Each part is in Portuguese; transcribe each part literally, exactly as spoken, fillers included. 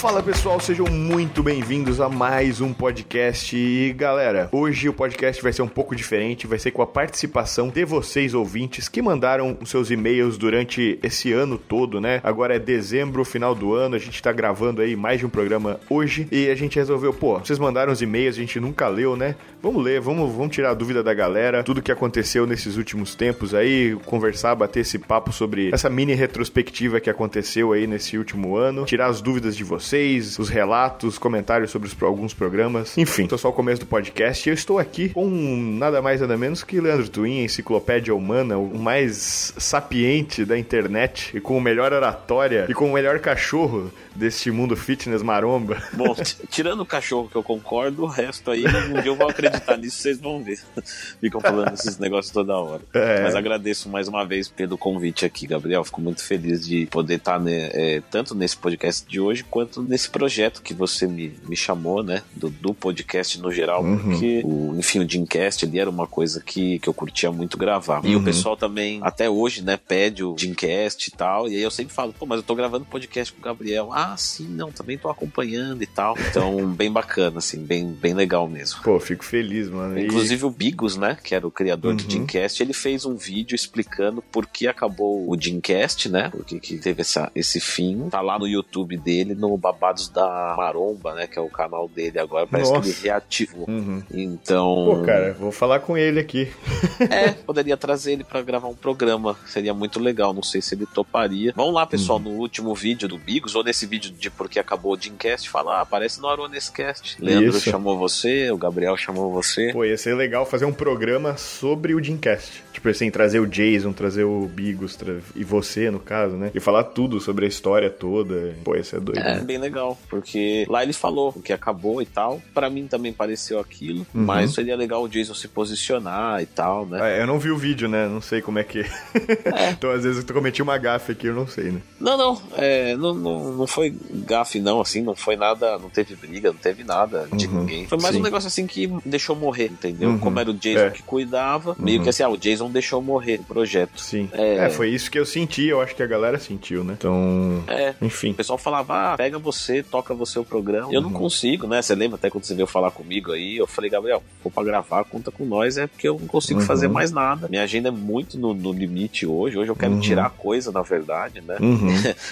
Fala pessoal, sejam muito bem-vindos a mais um podcast. E galera, hoje o podcast vai ser um pouco diferente, vai ser com a participação de vocês ouvintes que mandaram os seus e-mails durante esse ano todo, né? Agora é dezembro, final do ano, a gente tá gravando aí mais de um programa hoje e a gente resolveu, pô, vocês mandaram os e-mails, a gente nunca leu, né? Vamos ler, vamos, vamos tirar a dúvida da galera, tudo que aconteceu nesses últimos tempos aí, conversar, bater esse papo sobre essa mini retrospectiva que aconteceu aí nesse último ano, tirar as dúvidas de vocês, os relatos, comentários sobre os, alguns programas, enfim, tô só o começo do podcast e eu estou aqui com nada mais nada menos que Leandro Twin, a enciclopédia humana, o mais sapiente da internet e com o melhor oratória e com o melhor cachorro deste mundo fitness maromba. Bom, tirando o cachorro que eu concordo, o resto aí, um dia eu vou acreditar nisso, vocês vão ver. Ficam falando esses negócios toda hora. É. Mas agradeço mais uma vez pelo convite aqui, Gabriel, fico muito feliz de poder estar, né, é, tanto nesse podcast de hoje, quanto nesse projeto que você me, me chamou, né, do, do podcast no geral, uhum. Porque, o, enfim, o Jimcast ali era uma coisa que, que eu curtia muito gravar. Uhum. E o pessoal também, até hoje, né, pede o Jimcast e tal, e aí eu sempre falo, pô, mas eu tô gravando podcast com o Gabriel. Ah, sim, não, também tô acompanhando e tal. Então, bem bacana, assim, bem, bem legal mesmo. Pô, fico feliz, mano. Inclusive e... o Bigos, né, que era o criador uhum. do Jimcast, ele fez um vídeo explicando por que acabou o Jimcast, né, porque que teve essa, esse fim. Tá lá no YouTube dele, no Babados da Maromba, né, que é o canal dele agora, parece Nossa. Que ele reativou. Uhum. Então... Pô, cara, vou falar com ele aqui. É, poderia trazer ele pra gravar um programa, seria muito legal, não sei se ele toparia. Vamos lá, pessoal, uhum. no último vídeo do Bigos, ou nesse vídeo de porque acabou o Jimcast, falar, ah, aparece no Aronescast. Leandro Isso. chamou você, o Gabriel chamou você. Pô, ia ser legal fazer um programa sobre o Jimcast. Tipo assim, trazer o Jason, trazer o Bigos, tra... e você, no caso, né, e falar tudo sobre a história toda. Pô, ia ser doido. É. Né? Bem legal, porque lá ele falou o que acabou e tal, pra mim também pareceu aquilo, uhum. mas seria legal o Jason se posicionar e tal, né? Ah, eu não vi o vídeo, né? Não sei como é que é. Então às vezes eu cometi uma gafe aqui, eu não sei, né? Não, não, é, não, não, não foi gafe não, assim, não foi nada, não teve briga, não teve nada de uhum. ninguém, foi mais Sim. um negócio assim que deixou morrer, entendeu? Uhum. Como era o Jason é. Que cuidava, meio uhum. que assim, ah, o Jason deixou morrer o projeto. Sim, é... é, foi isso que eu senti, eu acho que a galera sentiu, né? Então, é. Enfim. O pessoal falava, ah, pega você, toca você o programa. Eu não uhum. consigo, né? Você lembra até quando você veio falar comigo aí, eu falei, Gabriel, vou pra gravar, conta com nós, é porque eu não consigo uhum. fazer mais nada. Minha agenda é muito no, no limite hoje, hoje eu quero uhum. tirar coisa, na verdade, né? Uhum.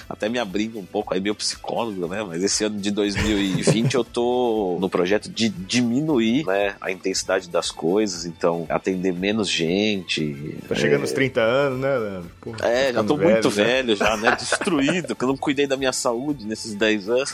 Até me abrindo um pouco aí, meu psicólogo, né? Mas esse ano de dois mil e vinte eu tô no projeto de diminuir, né, a intensidade das coisas, então atender menos gente. Tá é... chegando aos trinta anos, né, Leandro? Porra, é, já tô velho, muito já. velho já, né? Destruído, que eu não cuidei da minha saúde nesses dez anos.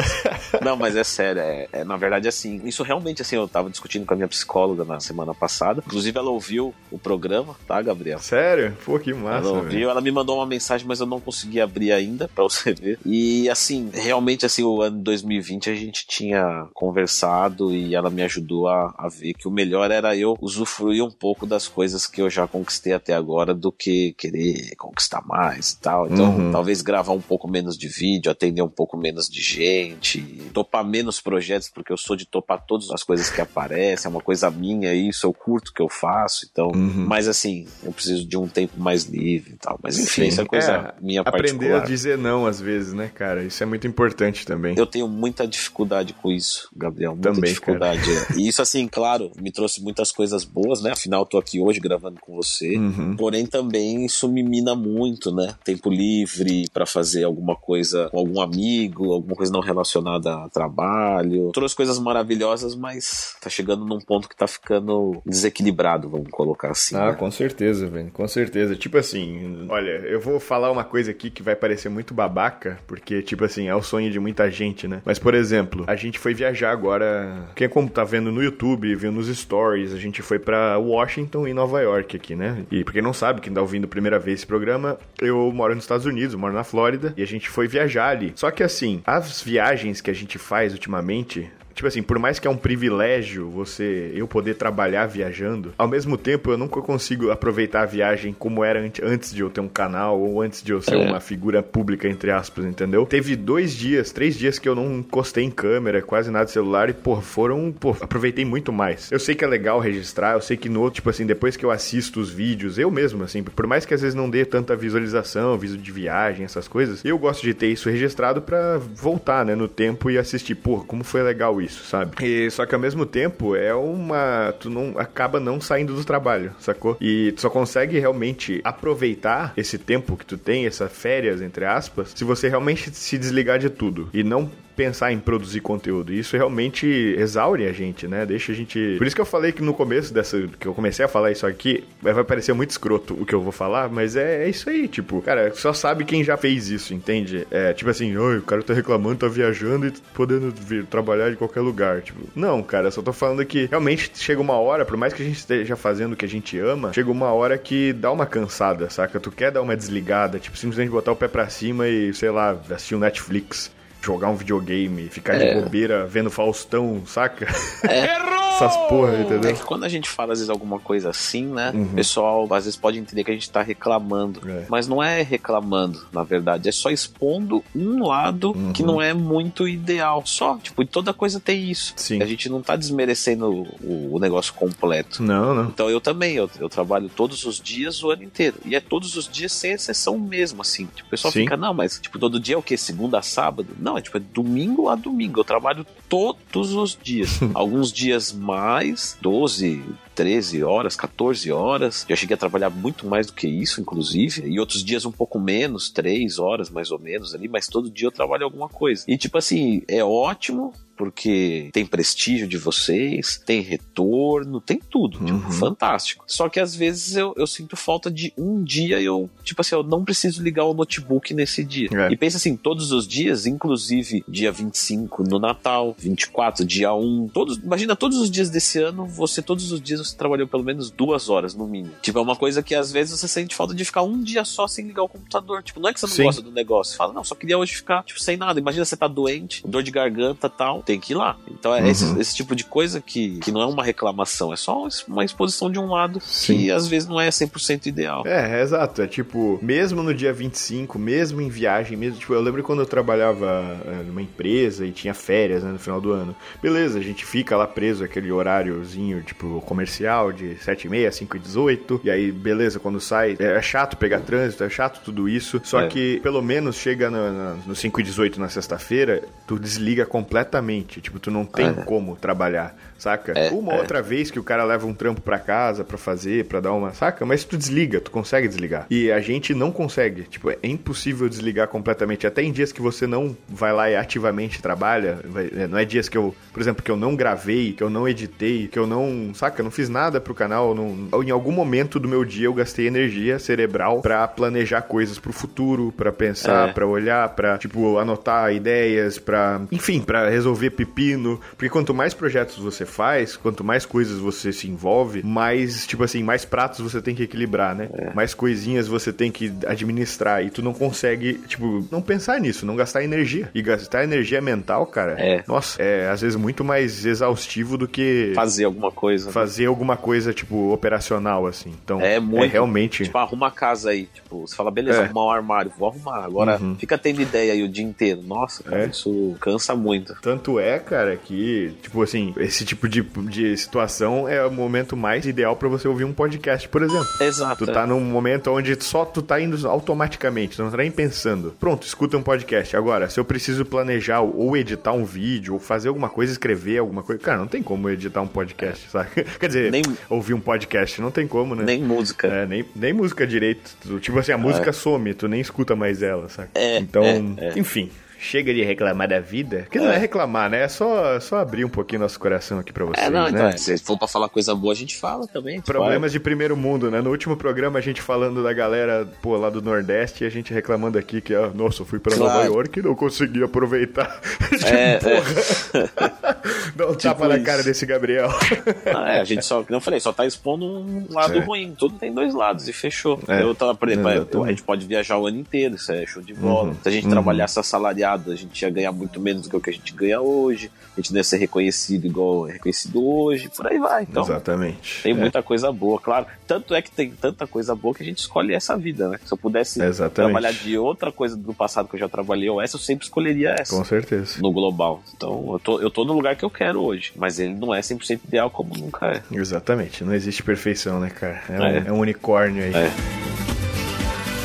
Não, mas é sério, é, é, na verdade, assim, isso realmente, assim, eu tava discutindo com a minha psicóloga na semana passada, inclusive ela ouviu o programa, tá, Gabriel? Sério? Pô, que massa. Ela ouviu, velho. Ela me mandou uma mensagem, mas eu não consegui abrir ainda, pra você ver, e assim, realmente, assim, o ano dois mil e vinte a gente tinha conversado e ela me ajudou a, a ver que o melhor era eu usufruir um pouco das coisas que eu já conquistei até agora do que querer conquistar mais e tal, então, uhum. talvez gravar um pouco menos de vídeo, atender um pouco menos de gente, topar menos projetos, porque eu sou de topar todas as coisas que aparecem, é uma coisa minha isso, eu curto o que eu faço, então uhum. mas assim, eu preciso de um tempo mais livre e tal, mas enfim, Sim. isso é coisa é, minha particular. Aprender a dizer não às vezes, né, cara, isso é muito importante também. Eu tenho muita dificuldade com isso, Gabriel, muita também, dificuldade é. E isso assim, claro, me trouxe muitas coisas boas, né, afinal eu tô aqui hoje gravando com você, uhum. porém também isso me mina muito, né, tempo livre pra fazer alguma coisa com algum amigo, alguma coisa não relacionada a trabalho, todas as coisas maravilhosas, mas tá chegando num ponto que tá ficando desequilibrado, vamos colocar assim. Ah, né? Com certeza, velho, com certeza. Tipo assim, olha, eu vou falar uma coisa aqui que vai parecer muito babaca, porque, tipo assim, é o sonho de muita gente, né? Mas, por exemplo, a gente foi viajar agora, quem como tá vendo no YouTube, vendo nos stories, a gente foi pra Washington e Nova York aqui, né? E pra quem não sabe, quem tá ouvindo a primeira vez esse programa, eu moro nos Estados Unidos, moro na Flórida, e a gente foi viajar ali. Só que assim, as viagens que a gente faz ultimamente... tipo assim, por mais que é um privilégio você, eu poder trabalhar viajando, ao mesmo tempo eu nunca consigo aproveitar a viagem como era antes de eu ter um canal ou antes de eu ser é. uma figura pública, entre aspas, entendeu? Teve dois dias, três dias que eu não encostei em câmera, quase nada de celular e, pô, foram, pô, aproveitei muito mais. Eu sei que é legal registrar, eu sei que no outro, tipo assim, depois que eu assisto os vídeos, eu mesmo, assim, por mais que às vezes não dê tanta visualização, vídeo de viagem, essas coisas, eu gosto de ter isso registrado pra voltar, né, no tempo e assistir, pô, como foi legal isso, sabe? E, só que ao mesmo tempo, é uma... tu não... acaba não saindo do trabalho, sacou? E tu só consegue realmente aproveitar esse tempo que tu tem, essas férias, entre aspas, se você realmente se desligar de tudo e não pensar em produzir conteúdo. E isso realmente exaure a gente, né? Deixa a gente... Por isso que eu falei que no começo dessa... que eu comecei a falar isso aqui, vai parecer muito escroto o que eu vou falar, mas é, é isso aí, tipo... Cara, só sabe quem já fez isso, entende? É, tipo assim, oi, o cara tá reclamando, tá viajando e podendo vir trabalhar de qualquer lugar, tipo... Não, cara, só tô falando que realmente chega uma hora, por mais que a gente esteja fazendo o que a gente ama, chega uma hora que dá uma cansada, saca? Tu quer dar uma desligada, tipo, simplesmente botar o pé pra cima e, sei lá, assistir o Netflix... jogar um videogame, ficar é. de bobeira vendo Faustão, saca? É. Essas porra, entendeu? É que quando a gente fala às vezes alguma coisa assim, né? Uhum. O pessoal às vezes pode entender que a gente tá reclamando. É. Mas não é reclamando, na verdade. É só expondo um lado uhum. que não é muito ideal. Só, tipo, e toda coisa tem isso. Sim. A gente não tá desmerecendo o, o negócio completo. Não, não. Então eu também, eu, eu trabalho todos os dias o ano inteiro. E é todos os dias sem exceção mesmo, assim. Tipo, o pessoal Sim. fica, não, mas tipo, todo dia é o quê? Segunda a sábado? Não. É, tipo, é domingo a domingo, eu trabalho todos os dias, alguns dias mais, doze, treze horas, quatorze horas, já cheguei a trabalhar muito mais do que isso, inclusive, e outros dias um pouco menos, três horas mais ou menos ali, mas todo dia eu trabalho alguma coisa, e tipo assim, é ótimo, porque tem prestígio de vocês, tem retorno, tem tudo, uhum. tipo, fantástico. Só que às vezes eu, eu sinto falta de um dia eu, tipo assim, eu não preciso ligar o notebook nesse dia. É. E pensa assim, todos os dias, inclusive dia vinte e cinco no Natal, vinte e quatro, dia um, todos, imagina todos os dias desse ano, você, todos os dias você trabalhou pelo menos duas horas no mínimo. Tipo, é uma coisa que às vezes você sente falta de ficar um dia só sem ligar o computador. Tipo, não é que você não Sim. gosta do negócio, você fala, não, só queria hoje ficar, tipo, sem nada. Imagina você tá doente, dor de garganta e tal, tem que ir lá. Então é uhum. esse, esse tipo de coisa que, que não é uma reclamação, é só uma exposição de um lado Sim. que às vezes não é cem por cento ideal. É, é, exato. É tipo, mesmo no dia vinte e cinco, mesmo em viagem, mesmo, tipo, eu lembro quando eu trabalhava numa empresa e tinha férias, né, no final do ano. Beleza, a gente fica lá preso aquele horáriozinho, tipo, comercial de sete e meia, cinco e dezoito, e aí, beleza, quando sai, é chato pegar trânsito, é chato tudo isso, só é. que pelo menos chega no, no, no cinco e dezoito na sexta-feira, tu desliga completamente. Tipo, tu não tem é. como trabalhar, saca? É, uma é. outra vez que o cara leva um trampo pra casa pra fazer, pra dar uma, saca? Mas tu desliga, tu consegue desligar. E a gente não consegue. Tipo, é impossível desligar completamente. Até em dias que você não vai lá e ativamente trabalha. Vai, não é dias que eu, por exemplo, que eu não gravei, que eu não editei, que eu não, saca? Não fiz nada pro canal. Não, em algum momento do meu dia eu gastei energia cerebral pra planejar coisas pro futuro, pra pensar, é. pra olhar, pra, tipo, anotar ideias, pra, enfim, pra resolver pepino, porque quanto mais projetos você faz, quanto mais coisas você se envolve, mais, tipo assim, mais pratos você tem que equilibrar, né? É. Mais coisinhas você tem que administrar e tu não consegue, tipo, não pensar nisso, não gastar energia. E gastar energia mental, cara, é. nossa, é às vezes muito mais exaustivo do que... Fazer alguma coisa. Fazer né? alguma coisa, tipo, operacional, assim. Então, é, muito, é realmente... Tipo, arruma a casa aí, tipo, você fala, beleza, é. arrumar um armário, vou arrumar, agora uhum. fica tendo ideia aí o dia inteiro. Nossa, cara, é. isso cansa muito. Tanto é, cara, que, tipo assim, esse tipo de, de situação é o momento mais ideal pra você ouvir um podcast, por exemplo. Exato. Tu tá num momento onde só tu tá indo automaticamente, tu não tá nem pensando. Pronto, escuta um podcast. Agora, se eu preciso planejar ou editar um vídeo, ou fazer alguma coisa, escrever alguma coisa, cara, não tem como editar um podcast, é. sabe? Quer dizer, nem... ouvir um podcast, não tem como, né? Nem música. É, nem, nem música direito. Tipo assim, a música é. some, tu nem escuta mais ela, sabe? É, então, é, é. enfim... Chega de reclamar da vida. Que é. não é reclamar, né? É só, só abrir um pouquinho nosso coração aqui pra vocês, é, não, então, né? Se for pra falar coisa boa, a gente fala também. Gente Problemas fala. de primeiro mundo, né? No último programa, a gente falando da galera, pô, lá do Nordeste, e a gente reclamando aqui que, ah, nossa, eu fui pra claro. Nova York e não consegui aproveitar. É, porra. É. Dá um tipo tapa isso. na cara desse Gabriel. Ah, é, a gente só, como eu falei, só tá expondo um lado é. ruim. Tudo tem dois lados e fechou. É. Eu tava, por exemplo, é, a gente pode viajar o ano inteiro, isso é show de bola. Uhum. Se a gente uhum. trabalhar essa salariada baseado, a gente ia ganhar muito menos do que o que a gente ganha hoje, a gente não ia ser reconhecido igual é reconhecido hoje, por aí vai. Então, exatamente. Tem é. muita coisa boa, claro. Tanto é que tem tanta coisa boa que a gente escolhe essa vida, né? Se eu pudesse exatamente. trabalhar de outra coisa do passado que eu já trabalhei, ou essa, eu sempre escolheria essa. Com certeza. No global. Então, eu tô, eu tô no lugar que eu quero hoje, mas ele não é cem por cento ideal como nunca é. Exatamente. Não existe perfeição, né, cara? É, é. Um, é um unicórnio aí. É.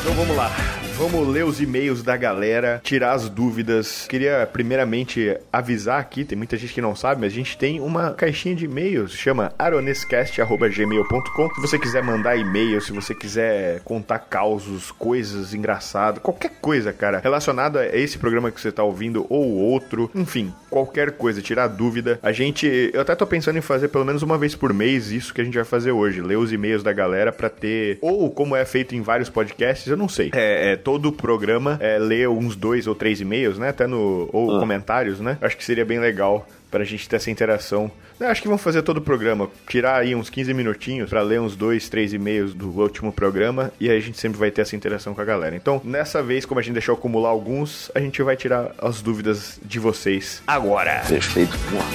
Então, vamos lá. Vamos ler os e-mails da galera, tirar as dúvidas. Queria primeiramente avisar aqui, tem muita gente que não sabe, mas a gente tem uma caixinha de e-mails, chama aronescast arroba gmail ponto com. Se você quiser mandar e-mail, se você quiser contar causos, coisas engraçadas, qualquer coisa, cara, relacionada a esse programa que você tá ouvindo ou outro, enfim, qualquer coisa, tirar dúvida. A gente, eu até tô pensando em fazer pelo menos uma vez por mês isso que a gente vai fazer hoje, ler os e-mails da galera pra ter, ou como é feito em vários podcasts, eu não sei. É, é todo o programa, é, ler uns dois ou três e-mails, né? Até no... Ou ah. comentários, né? Acho que seria bem legal pra gente ter essa interação. Eu acho que vamos fazer todo o programa. Tirar aí uns quinze minutinhos pra ler uns dois, três e-mails do último programa. E aí a gente sempre vai ter essa interação com a galera. Então, nessa vez, como a gente deixou acumular alguns, a gente vai tirar as dúvidas de vocês agora. Perfeito, porra.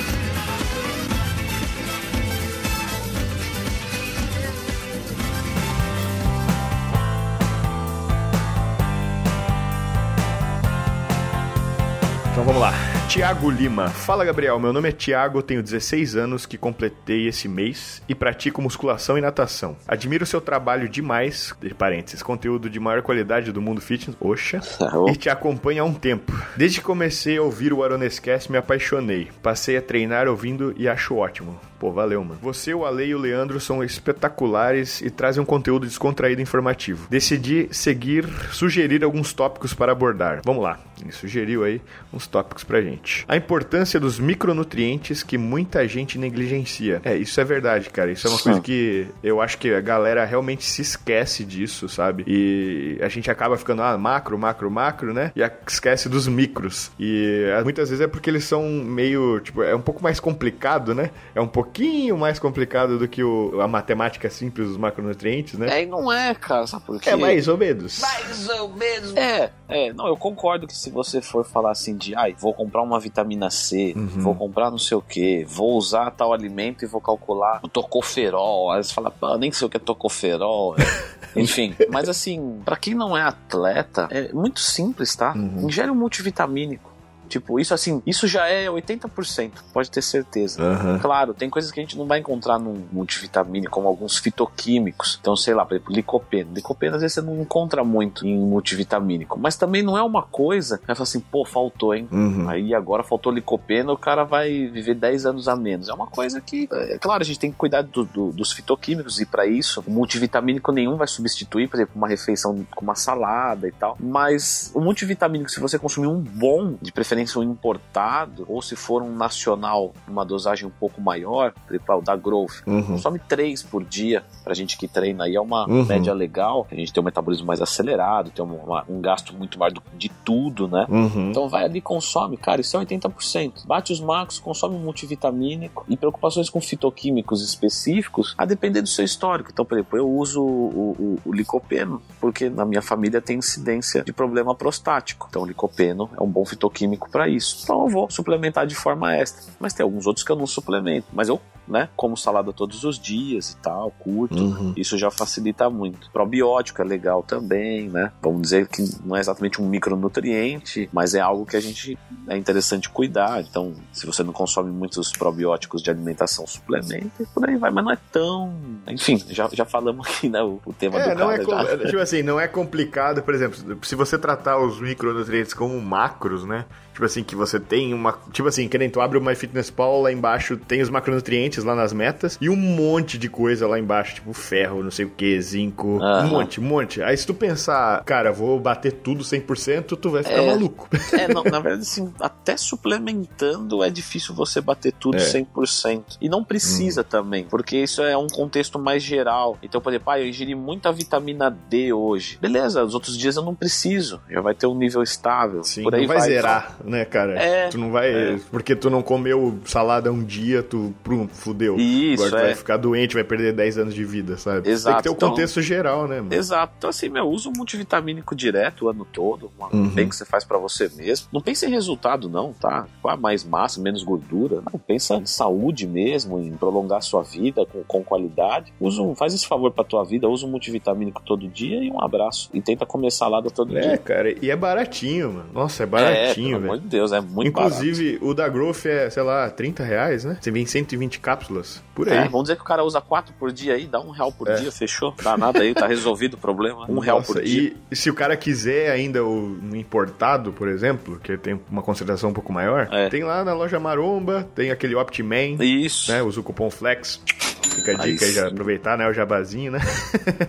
Então vamos lá. Thiago Lima. Fala, Gabriel. Meu nome é Thiago, tenho dezesseis anos que completei esse mês e pratico musculação e natação. Admiro o seu trabalho demais, de parênteses, conteúdo de maior qualidade do mundo fitness, oxa, e te acompanho há um tempo. Desde que comecei a ouvir o Aronescast, me apaixonei. Passei a treinar ouvindo e acho ótimo. Pô, valeu, mano. Você, o Ale e o Leandro são espetaculares e trazem um conteúdo descontraído e informativo. Decidi seguir, sugerir alguns tópicos para abordar. Vamos lá. Ele sugeriu aí uns tópicos pra gente. A importância dos micronutrientes que muita gente negligencia. É, isso é verdade, cara. Isso é uma coisa que eu acho que a galera realmente se esquece disso, sabe? E a gente acaba ficando, ah, macro, macro, macro, né? E esquece dos micros. E muitas vezes é porque eles são meio, tipo, é um pouco mais complicado, né? É um pouco Um pouquinho mais complicado do que o, a matemática simples dos macronutrientes, né? É, e não é, cara, sabe por quê? É mais ou menos. Mais ou menos. É, é, não, eu concordo que se você for falar assim de, ai, vou comprar uma vitamina C, uhum. vou comprar não sei o quê, vou usar tal alimento e vou calcular o tocoferol, aí você fala, pô, nem sei o que é tocoferol, enfim. Mas assim, pra quem não é atleta, é muito simples, tá? Uhum. Ingere um multivitamínico. Tipo, isso assim, isso já é oitenta por cento, pode ter certeza. Uhum. Claro, tem coisas que a gente não vai encontrar num multivitamínico, como alguns fitoquímicos. Então, sei lá, por exemplo, licopeno. Licopeno, às vezes, você não encontra muito em multivitamínico. Mas também não é uma coisa que vai falar assim, pô, faltou, hein? Uhum. Aí agora faltou licopeno, o cara vai viver dez anos a menos. É uma coisa que, é claro, a gente tem que cuidar do, do, dos fitoquímicos e pra isso, o multivitamínico nenhum vai substituir, por exemplo, uma refeição com uma salada e tal. Mas o multivitamínico, se você consumir um bom, de preferência um importado, ou se for um nacional, uma dosagem um pouco maior, o da Growth, uhum. some três por dia, pra gente que treina aí é uma uhum. média legal, a gente tem um metabolismo mais acelerado, tem uma, um gasto muito maior do, de tudo, né? Uhum. Então vai ali, consome, cara, isso é oitenta por cento. Bate os macros, consome um multivitamínico e preocupações com fitoquímicos específicos, a depender do seu histórico. Então, por exemplo, eu uso o, o, o licopeno, porque na minha família tem incidência de problema prostático, então o licopeno é um bom fitoquímico para isso, então eu vou suplementar de forma extra, mas tem alguns outros que eu não suplemento, mas eu, né, como salada todos os dias e tal, curto, uhum. isso já facilita muito. Probiótico é legal também, né, vamos dizer que não é exatamente um micronutriente, mas é algo que a gente, é interessante cuidar, então se você não consome muitos probióticos de alimentação, suplementa e por aí vai, mas não é tão, enfim, já, já falamos aqui, né, o, o tema é, do não cara. É com... já... tipo assim, não é complicado, por exemplo, se você tratar os micronutrientes como macros, né, tipo assim, que você tem uma... Tipo assim, que nem tu abre o MyFitnessPal, lá embaixo tem os macronutrientes lá nas metas e um monte de coisa lá embaixo, tipo ferro, não sei o que, zinco, uhum. um monte, um monte. Aí se tu pensar, cara, vou bater tudo cem por cento, tu vai ficar é, maluco. É, não, na verdade, assim, até suplementando é difícil você bater tudo é. cem por cento. E não precisa hum. também, porque isso é um contexto mais geral. Então, por exemplo, ah, eu ingeri muita vitamina D hoje. Beleza, os outros dias eu não preciso, já vai ter um nível estável. Sim, por aí não vai, vai zerar. Né, cara? É, tu não vai... É. Porque tu não comeu salada um dia, tu prum, fudeu. Isso, agora tu é. vai ficar doente, vai perder dez anos de vida, sabe? Exato. Tem que ter o então, contexto geral, né, mano? Exato. Então, assim, meu, usa um multivitamínico direto o ano todo, um uhum. bem que você faz pra você mesmo. Não pense em resultado, não, tá? Ah, mais massa, menos gordura. Não, pensa em saúde mesmo, em prolongar a sua vida com, com qualidade. Usa um, faz esse favor pra tua vida, usa um multivitamínico todo dia e um abraço. E tenta comer salada todo é, dia. É, cara, e é baratinho, mano. Nossa, é baratinho, é, velho. Pelo amor de Deus, é muito Inclusive, barato. O da Growth é, sei lá, trinta reais, né? Você vem cento e vinte cápsulas, por aí. É, vamos dizer que o cara usa quatro por dia aí, dá um real por é. dia, fechou? Dá nada aí, tá resolvido o problema. Um real Nossa, por dia. E se o cara quiser ainda o importado, por exemplo, que tem uma concentração um pouco maior, é. tem lá na loja Maromba, tem aquele Optiman. Isso. Né? Usa o cupom Flex. Fica a dica aí, já aproveitar, né? O jabazinho, né?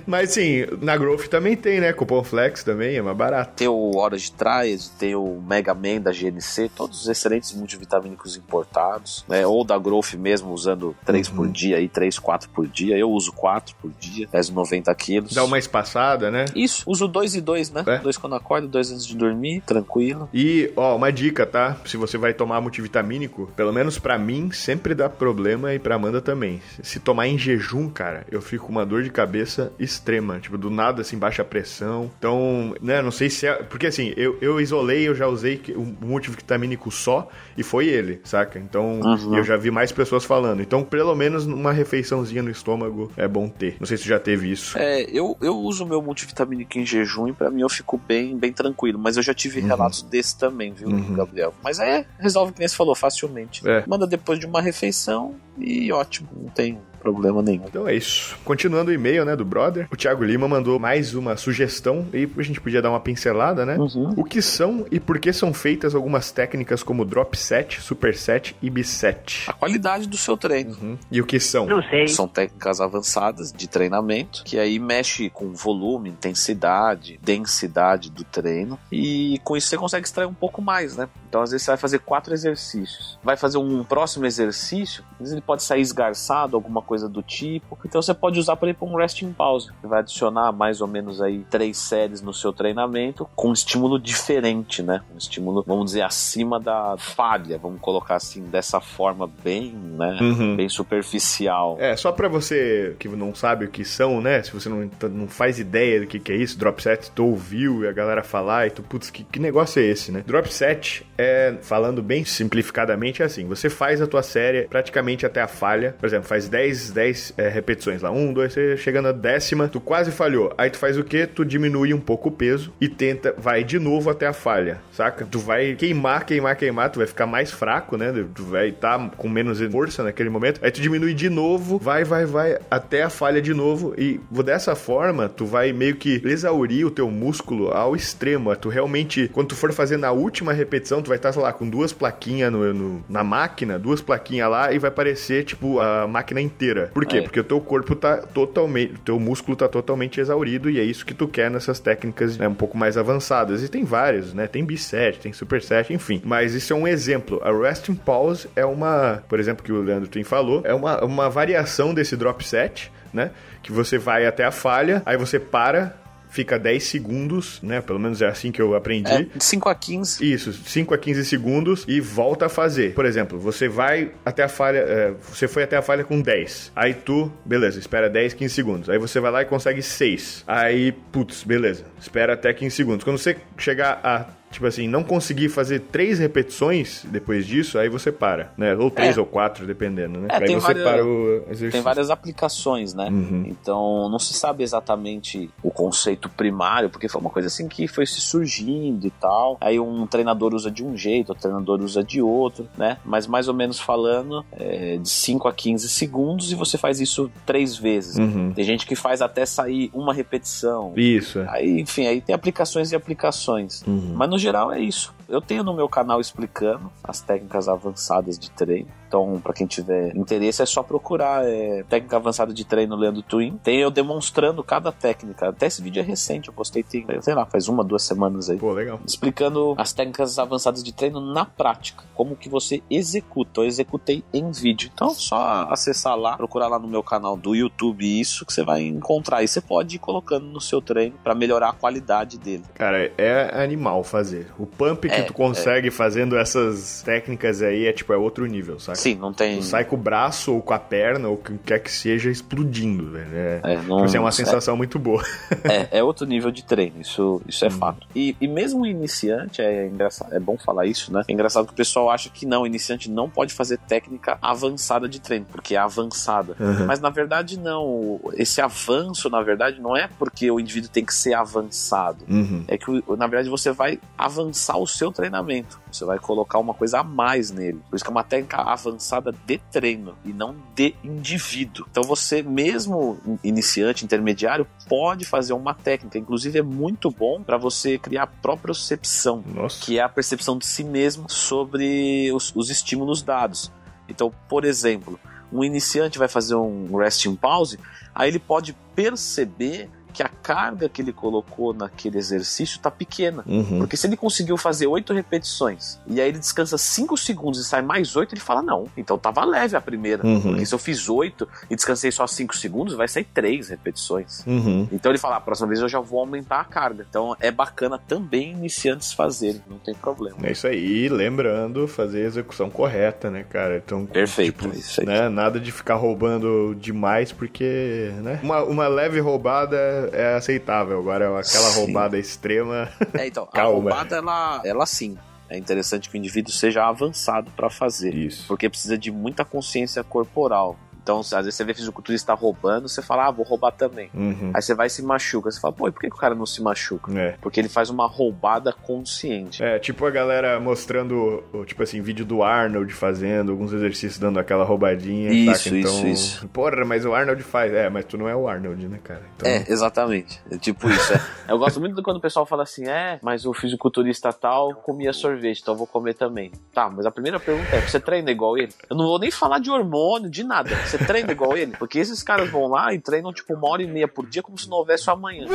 Mas, sim, na Growth também tem, né? Cupom Flex também, é mais barato. Tem o Orange Triad, tem o Mega Man da G N C, todos os excelentes multivitamínicos importados, né? Ou da Growth mesmo, usando três uhum. por dia aí, três, quatro por dia. Eu uso quatro por dia, peso noventa quilos. Dá uma espaçada, né? Isso, uso dois e dois, né? É. Dois quando acordo, dois antes de dormir, tranquilo. E, ó, uma dica, tá? Se você vai tomar multivitamínico, pelo menos pra mim, sempre dá problema e pra Amanda também. Se tomar em jejum, cara, eu fico com uma dor de cabeça extrema, tipo, do nada, assim, baixa pressão, então, né, não sei se é, porque assim, eu, eu isolei, eu já usei um multivitamínico só e foi ele, saca? Então, uhum. eu já vi mais pessoas falando, então, pelo menos uma refeiçãozinha no estômago é bom ter, não sei se você já teve isso. É, eu, eu uso meu multivitamínico em jejum e pra mim eu fico bem, bem tranquilo, mas eu já tive uhum. relatos desse também, viu, uhum. Gabriel? Mas é, resolve o que você falou, facilmente. É. Manda depois de uma refeição e ótimo, não tem problema nenhum. Então é isso. Continuando o e-mail, né, do brother, o Thiago Lima mandou mais uma sugestão e a gente podia dar uma pincelada, né? Uhum. O que são e por que são feitas algumas técnicas como drop set, super set e biset? A qualidade do seu treino. Uhum. E o que são? Não sei. São técnicas avançadas de treinamento que aí mexe com volume, intensidade, densidade do treino e com isso você consegue extrair um pouco mais, né? Então às vezes você vai fazer quatro exercícios. Vai fazer um próximo exercício, às vezes ele pode sair esgarçado, alguma coisa do tipo, então você pode usar, por exemplo, um resting pause, que vai adicionar mais ou menos aí três séries no seu treinamento com um estímulo diferente, né? Um estímulo, vamos dizer, acima da falha, vamos colocar assim, dessa forma bem, né? Uhum. Bem superficial. É, só pra você que não sabe o que são, né? Se você não, não faz ideia do que, que é isso, drop set, tu ouviu e a galera falar e tu, putz, que, que negócio é esse, né? Drop set é, falando bem simplificadamente, é assim, você faz a tua série praticamente até a falha, por exemplo, faz dez, dez é, repetições lá, um, dois, três, chegando a décima, tu quase falhou, aí tu faz o quê? Tu diminui um pouco o peso e tenta, vai de novo até a falha, saca? Tu vai queimar, queimar, queimar, tu vai ficar mais fraco, né? Tu vai estar tá com menos força naquele momento, aí tu diminui de novo, vai, vai, vai, até a falha de novo e dessa forma, tu vai meio que exaurir o teu músculo ao extremo, tu realmente, quando tu for fazer na última repetição, tu vai estar, tá, sei lá, com duas plaquinhas no, no, na máquina, duas plaquinhas lá e vai parecer, tipo, a máquina inteira. Por quê? É. Porque o teu corpo tá totalmente, o teu músculo tá totalmente exaurido e é isso que tu quer nessas técnicas, né, um pouco mais avançadas. E tem vários, né? Tem biset, tem superset, enfim. Mas isso é um exemplo. A resting pause é uma, por exemplo, que o Leandro Twin falou, é uma, uma variação desse drop set, né? Que você vai até a falha, aí você para, fica dez segundos, né? Pelo menos é assim que eu aprendi. É, de cinco a quinze. Isso, cinco a quinze segundos e volta a fazer. Por exemplo, você vai até a falha, é, você foi até a falha com dez. Aí tu, beleza, espera dez, quinze segundos. Aí você vai lá e consegue seis. Aí, putz, beleza, espera até quinze segundos. Quando você chegar a, tipo assim, não conseguir fazer três repetições depois disso, aí você para, né? Ou três é. ou quatro, dependendo, né? É, aí você várias, para o exercício. Tem várias aplicações, né? Uhum. Então, não se sabe exatamente o conceito primário, porque foi uma coisa assim que foi se surgindo e tal. Aí um treinador usa de um jeito, outro treinador usa de outro, né? Mas mais ou menos falando, é, de cinco a quinze segundos e você faz isso três vezes. Uhum. Tem gente que faz até sair uma repetição. Isso. Aí, enfim, aí tem aplicações e aplicações. Uhum. Mas não No geral é isso. Eu tenho no meu canal explicando as técnicas avançadas de treino. Então, pra quem tiver interesse, é só procurar é, técnica avançada de treino Leandro Twin. Tem eu demonstrando cada técnica. Até esse vídeo é recente, eu postei, tem, sei lá, faz uma, duas semanas aí. Pô, legal. Explicando as técnicas avançadas de treino na prática. Como que você executa. Eu executei em vídeo. Então, é só acessar lá, procurar lá no meu canal do YouTube isso que você vai encontrar. E você pode ir colocando no seu treino pra melhorar a qualidade dele. Cara, é animal fazer. O pump que que é, tu consegue é. fazendo essas técnicas aí é tipo, é outro nível, saca? Sim, não tem... Tu sai com o braço ou com a perna ou o que quer que seja explodindo, velho. É, é, não... é uma sensação é. muito boa. É, é outro nível de treino, isso, isso é hum. fato. E, e mesmo iniciante, é, engraçado, é bom falar isso, né? É engraçado que o pessoal acha que não, iniciante não pode fazer técnica avançada de treino, porque é avançada. Uhum. Mas na verdade não, esse avanço na verdade não é porque o indivíduo tem que ser avançado. Uhum. É que na verdade você vai avançar o seu treinamento. Você vai colocar uma coisa a mais nele. Por isso que é uma técnica avançada de treino e não de indivíduo. Então você mesmo iniciante, intermediário, pode fazer uma técnica. Inclusive é muito bom para você criar a propriocepção, Nossa. que é a percepção de si mesmo sobre os, os estímulos dados. Então, por exemplo, um iniciante vai fazer um resting pause, aí ele pode perceber que a carga que ele colocou naquele exercício tá pequena. Uhum. Porque se ele conseguiu fazer oito repetições e aí ele descansa cinco segundos e sai mais oito, ele fala, não, então tava leve a primeira. Uhum. Porque se eu fiz oito e descansei só cinco segundos, vai sair três repetições. Uhum. Então ele fala, a próxima vez eu já vou aumentar a carga. Então é bacana também iniciantes fazerem, não tem problema. É isso aí. E lembrando, fazer a execução correta, né, cara? Então, perfeito. Tipo, é isso aí. Né, nada de ficar roubando demais, porque, né? Uma, uma leve roubada é aceitável, agora aquela sim. roubada extrema. É, então, a roubada ela, ela sim. É interessante que o indivíduo seja avançado para fazer. Isso. Porque precisa de muita consciência corporal. Então, às vezes você vê fisiculturista roubando, você fala, ah, vou roubar também. Uhum. Aí você vai e se machuca. Você fala, pô, e por que o cara não se machuca? É. Porque ele faz uma roubada consciente. É, tipo a galera mostrando, tipo assim, vídeo do Arnold fazendo alguns exercícios, dando aquela roubadinha. Isso, tá? Então, isso, isso. Porra, mas o Arnold faz. É, mas tu não é o Arnold, né, cara? Então... É, exatamente. É tipo isso. É. Eu gosto muito quando o pessoal fala assim, é, mas o fisiculturista tal comia sorvete, então eu vou comer também. Tá, mas a primeira pergunta é, você treina igual ele? Eu não vou nem falar de hormônio, de nada. Você treina igual ele? Porque esses caras vão lá e treinam tipo uma hora e meia por dia como se não houvesse amanhã.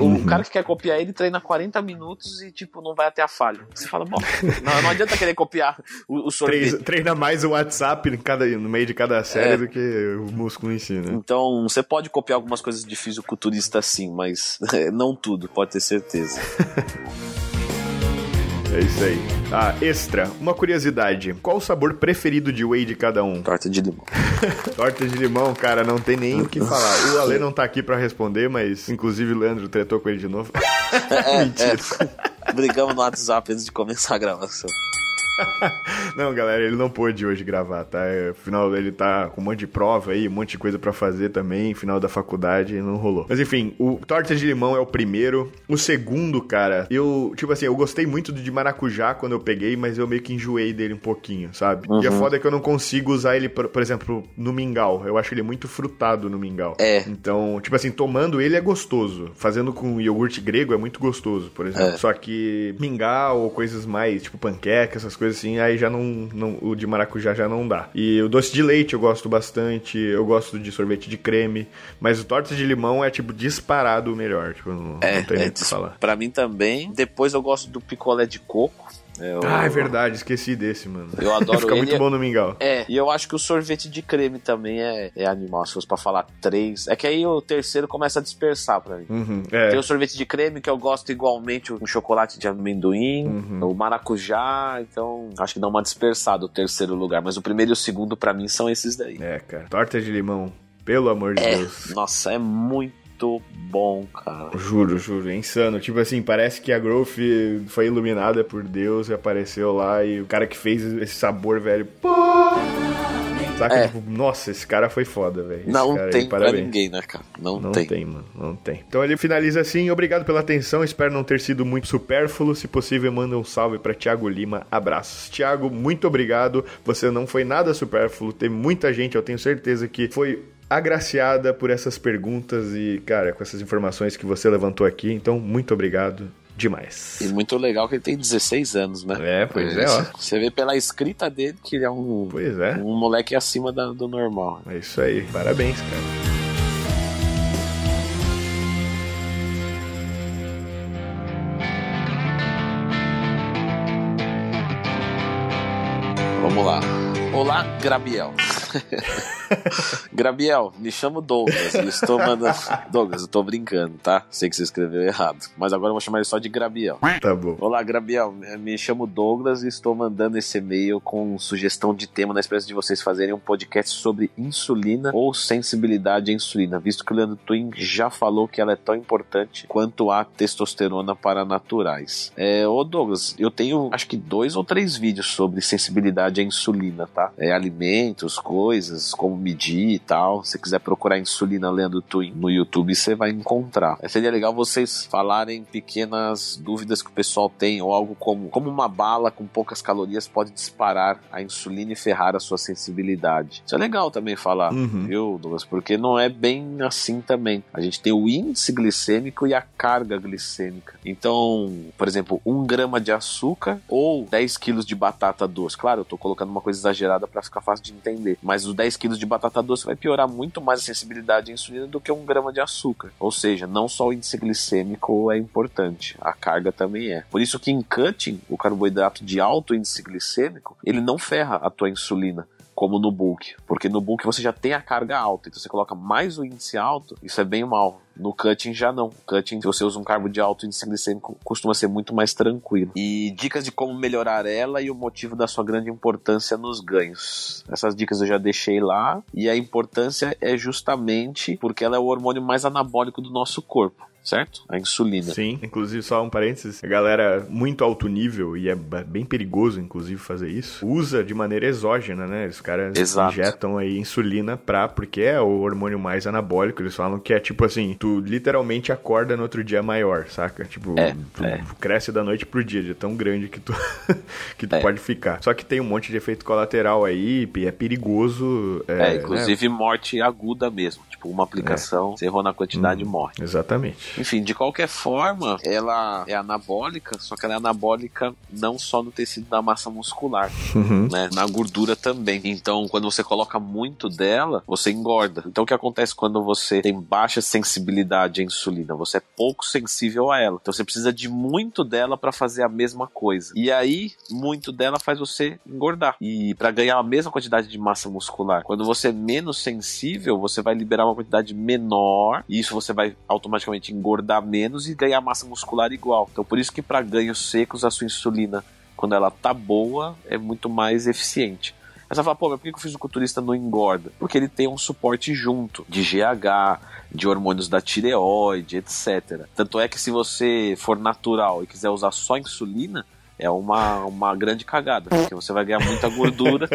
O cara que quer copiar ele treina quarenta minutos e tipo não vai até a falha. Você fala, bom, não, não adianta querer copiar o, o sorvete. Treina mais o WhatsApp no, cada, no meio de cada série é. do que o músculo em si, né? Então você pode copiar algumas coisas de fisiculturista sim, mas não tudo, pode ter certeza. É isso aí. Ah, extra. Uma curiosidade. Qual o sabor preferido de whey de cada um? Torta de limão. Torta de limão, cara, não tem nem o que falar. O Ale não tá aqui pra responder, mas inclusive o Leandro tretou com ele de novo. É, mentira. É. Brigamos no WhatsApp antes de começar a gravação. Não, galera, ele não pôde hoje gravar, tá? Afinal, ele tá com um monte de prova aí, um monte de coisa pra fazer também, final da faculdade, não rolou. Mas enfim, o torta de limão é o primeiro. O segundo, cara, eu, tipo assim, eu gostei muito do de maracujá quando eu peguei, mas eu meio que enjoei dele um pouquinho, sabe? Uhum. E a foda é que eu não consigo usar ele, por, por exemplo, no mingau. Eu acho ele muito frutado no mingau. É. Então, tipo assim, tomando ele é gostoso. Fazendo com iogurte grego é muito gostoso, por exemplo. É. Só que mingau ou coisas mais, tipo panqueca, essas coisas assim, aí já não, não... O de maracujá já não dá. E o doce de leite eu gosto bastante, eu gosto de sorvete de creme, mas o torta de limão é, tipo, disparado o melhor, tipo, não, é, não tem é, nem o que falar. Pra mim também. Depois eu gosto do picolé de coco. Eu... Ah, é verdade, esqueci desse, mano. Eu adoro. Fica ele. Fica muito bom no mingau. É, e eu acho que o sorvete de creme também é, é animal. Se fosse pra falar três, é que aí o terceiro começa a dispersar pra mim. Uhum, é. Tem o sorvete de creme que eu gosto igualmente, o chocolate de amendoim, uhum. o maracujá, então acho que dá uma dispersada o terceiro lugar, mas o primeiro e o segundo pra mim são esses daí. É, cara, torta de limão, pelo amor de é. Deus. Nossa, é muito Muito bom, cara. Juro, juro. É insano. Tipo assim, parece que a Growth foi iluminada por Deus e apareceu lá e o cara que fez esse sabor, velho... Pô! Saca? É. Tipo, nossa, esse cara foi foda, velho. Não cara, tem aí, pra ninguém, né, cara? Não, não tem. Não tem, mano. Não tem. Então ele finaliza assim. Obrigado pela atenção. Espero não ter sido muito supérfluo. Se possível, manda um salve pra Thiago Lima. Abraços. Thiago, muito obrigado. Você não foi nada supérfluo. Tem muita gente, eu tenho certeza que foi... agraciada por essas perguntas e, cara, com essas informações que você levantou aqui. Então, muito obrigado demais. E muito legal que ele tem dezesseis anos, né? É, pois é, é ó. Você vê pela escrita dele que ele é um, pois é. um moleque acima da, do normal. É isso aí. Parabéns, cara. Vamos lá. Olá, Gabriel. Gabriel, me chamo Douglas e estou mandando... Douglas, eu tô brincando, tá? Sei que você escreveu errado, mas agora eu vou chamar ele só de Gabriel. Tá bom. Olá, Gabriel, me chamo Douglas e estou mandando esse e-mail com sugestão de tema na esperança de vocês fazerem um podcast sobre insulina ou sensibilidade à insulina, visto que o Leandro Twin já falou que ela é tão importante quanto a testosterona para naturais. É, ô Douglas, eu tenho acho que dois ou três vídeos sobre sensibilidade à insulina, tá? É, alimentos, coisas, como medir e tal. Se quiser procurar insulina Leandro Twin no YouTube, você vai encontrar. É, seria legal vocês falarem pequenas dúvidas que o pessoal tem, ou algo como como uma bala com poucas calorias pode disparar a insulina e ferrar a sua sensibilidade. Isso é legal também falar, uhum. viu, Douglas? Porque não é bem assim também. A gente tem o índice glicêmico e a carga glicêmica. Então, por exemplo, um grama de açúcar ou dez quilos de batata doce. Claro, eu tô colocando uma coisa exagerada para ficar fácil de entender, mas os dez quilos de batata doce vai piorar muito mais a sensibilidade à insulina do que um grama de açúcar. Ou seja, não só o índice glicêmico é importante, a carga também é. Por isso que em cutting, o carboidrato de alto índice glicêmico, ele não ferra a tua insulina, como no bulk, porque no bulk você já tem a carga alta, então você coloca mais o índice alto, isso é bem mal. No cutting já não. Cutting, se você usa um carbo de alto índice glicêmico, costuma ser muito mais tranquilo. E dicas de como melhorar ela e o motivo da sua grande importância nos ganhos. Essas dicas eu já deixei lá. E a importância é justamente porque ela é o hormônio mais anabólico do nosso corpo, certo? A insulina. Sim, inclusive só um parênteses, a galera muito alto nível, e é bem perigoso inclusive fazer isso, usa de maneira exógena, né? Os caras Exato. injetam aí insulina pra, porque é o hormônio mais anabólico, eles falam que é tipo assim, tu literalmente acorda no outro dia maior, saca? Tipo, é, tu é. cresce da noite pro dia, de tão grande que tu que tu é. pode ficar. Só que tem um monte de efeito colateral aí, e é perigoso. É, é inclusive né? morte aguda mesmo, tipo uma aplicação, você é. errou na quantidade hum, e morre. Exatamente. Enfim, de qualquer forma, ela é anabólica, só que ela é anabólica não só no tecido da massa muscular, uhum. né? Na gordura também. Então, quando você coloca muito dela, você engorda. Então, o que acontece quando você tem baixa sensibilidade à insulina? Você é pouco sensível a ela. Então, você precisa de muito dela para fazer a mesma coisa. E aí, muito dela faz você engordar. E para ganhar a mesma quantidade de massa muscular, quando você é menos sensível, você vai liberar uma quantidade menor, e isso você vai automaticamente engordar. engordar menos e ganhar massa muscular igual. Então por isso que para ganhos secos a sua insulina, quando ela tá boa, é muito mais eficiente. Aí você fala, pô, mas por que o fisiculturista não engorda? Porque ele tem um suporte junto de G H, de hormônios da tireoide, etcétera. Tanto é que se você for natural e quiser usar só insulina, é uma, uma grande cagada, porque você vai ganhar muita gordura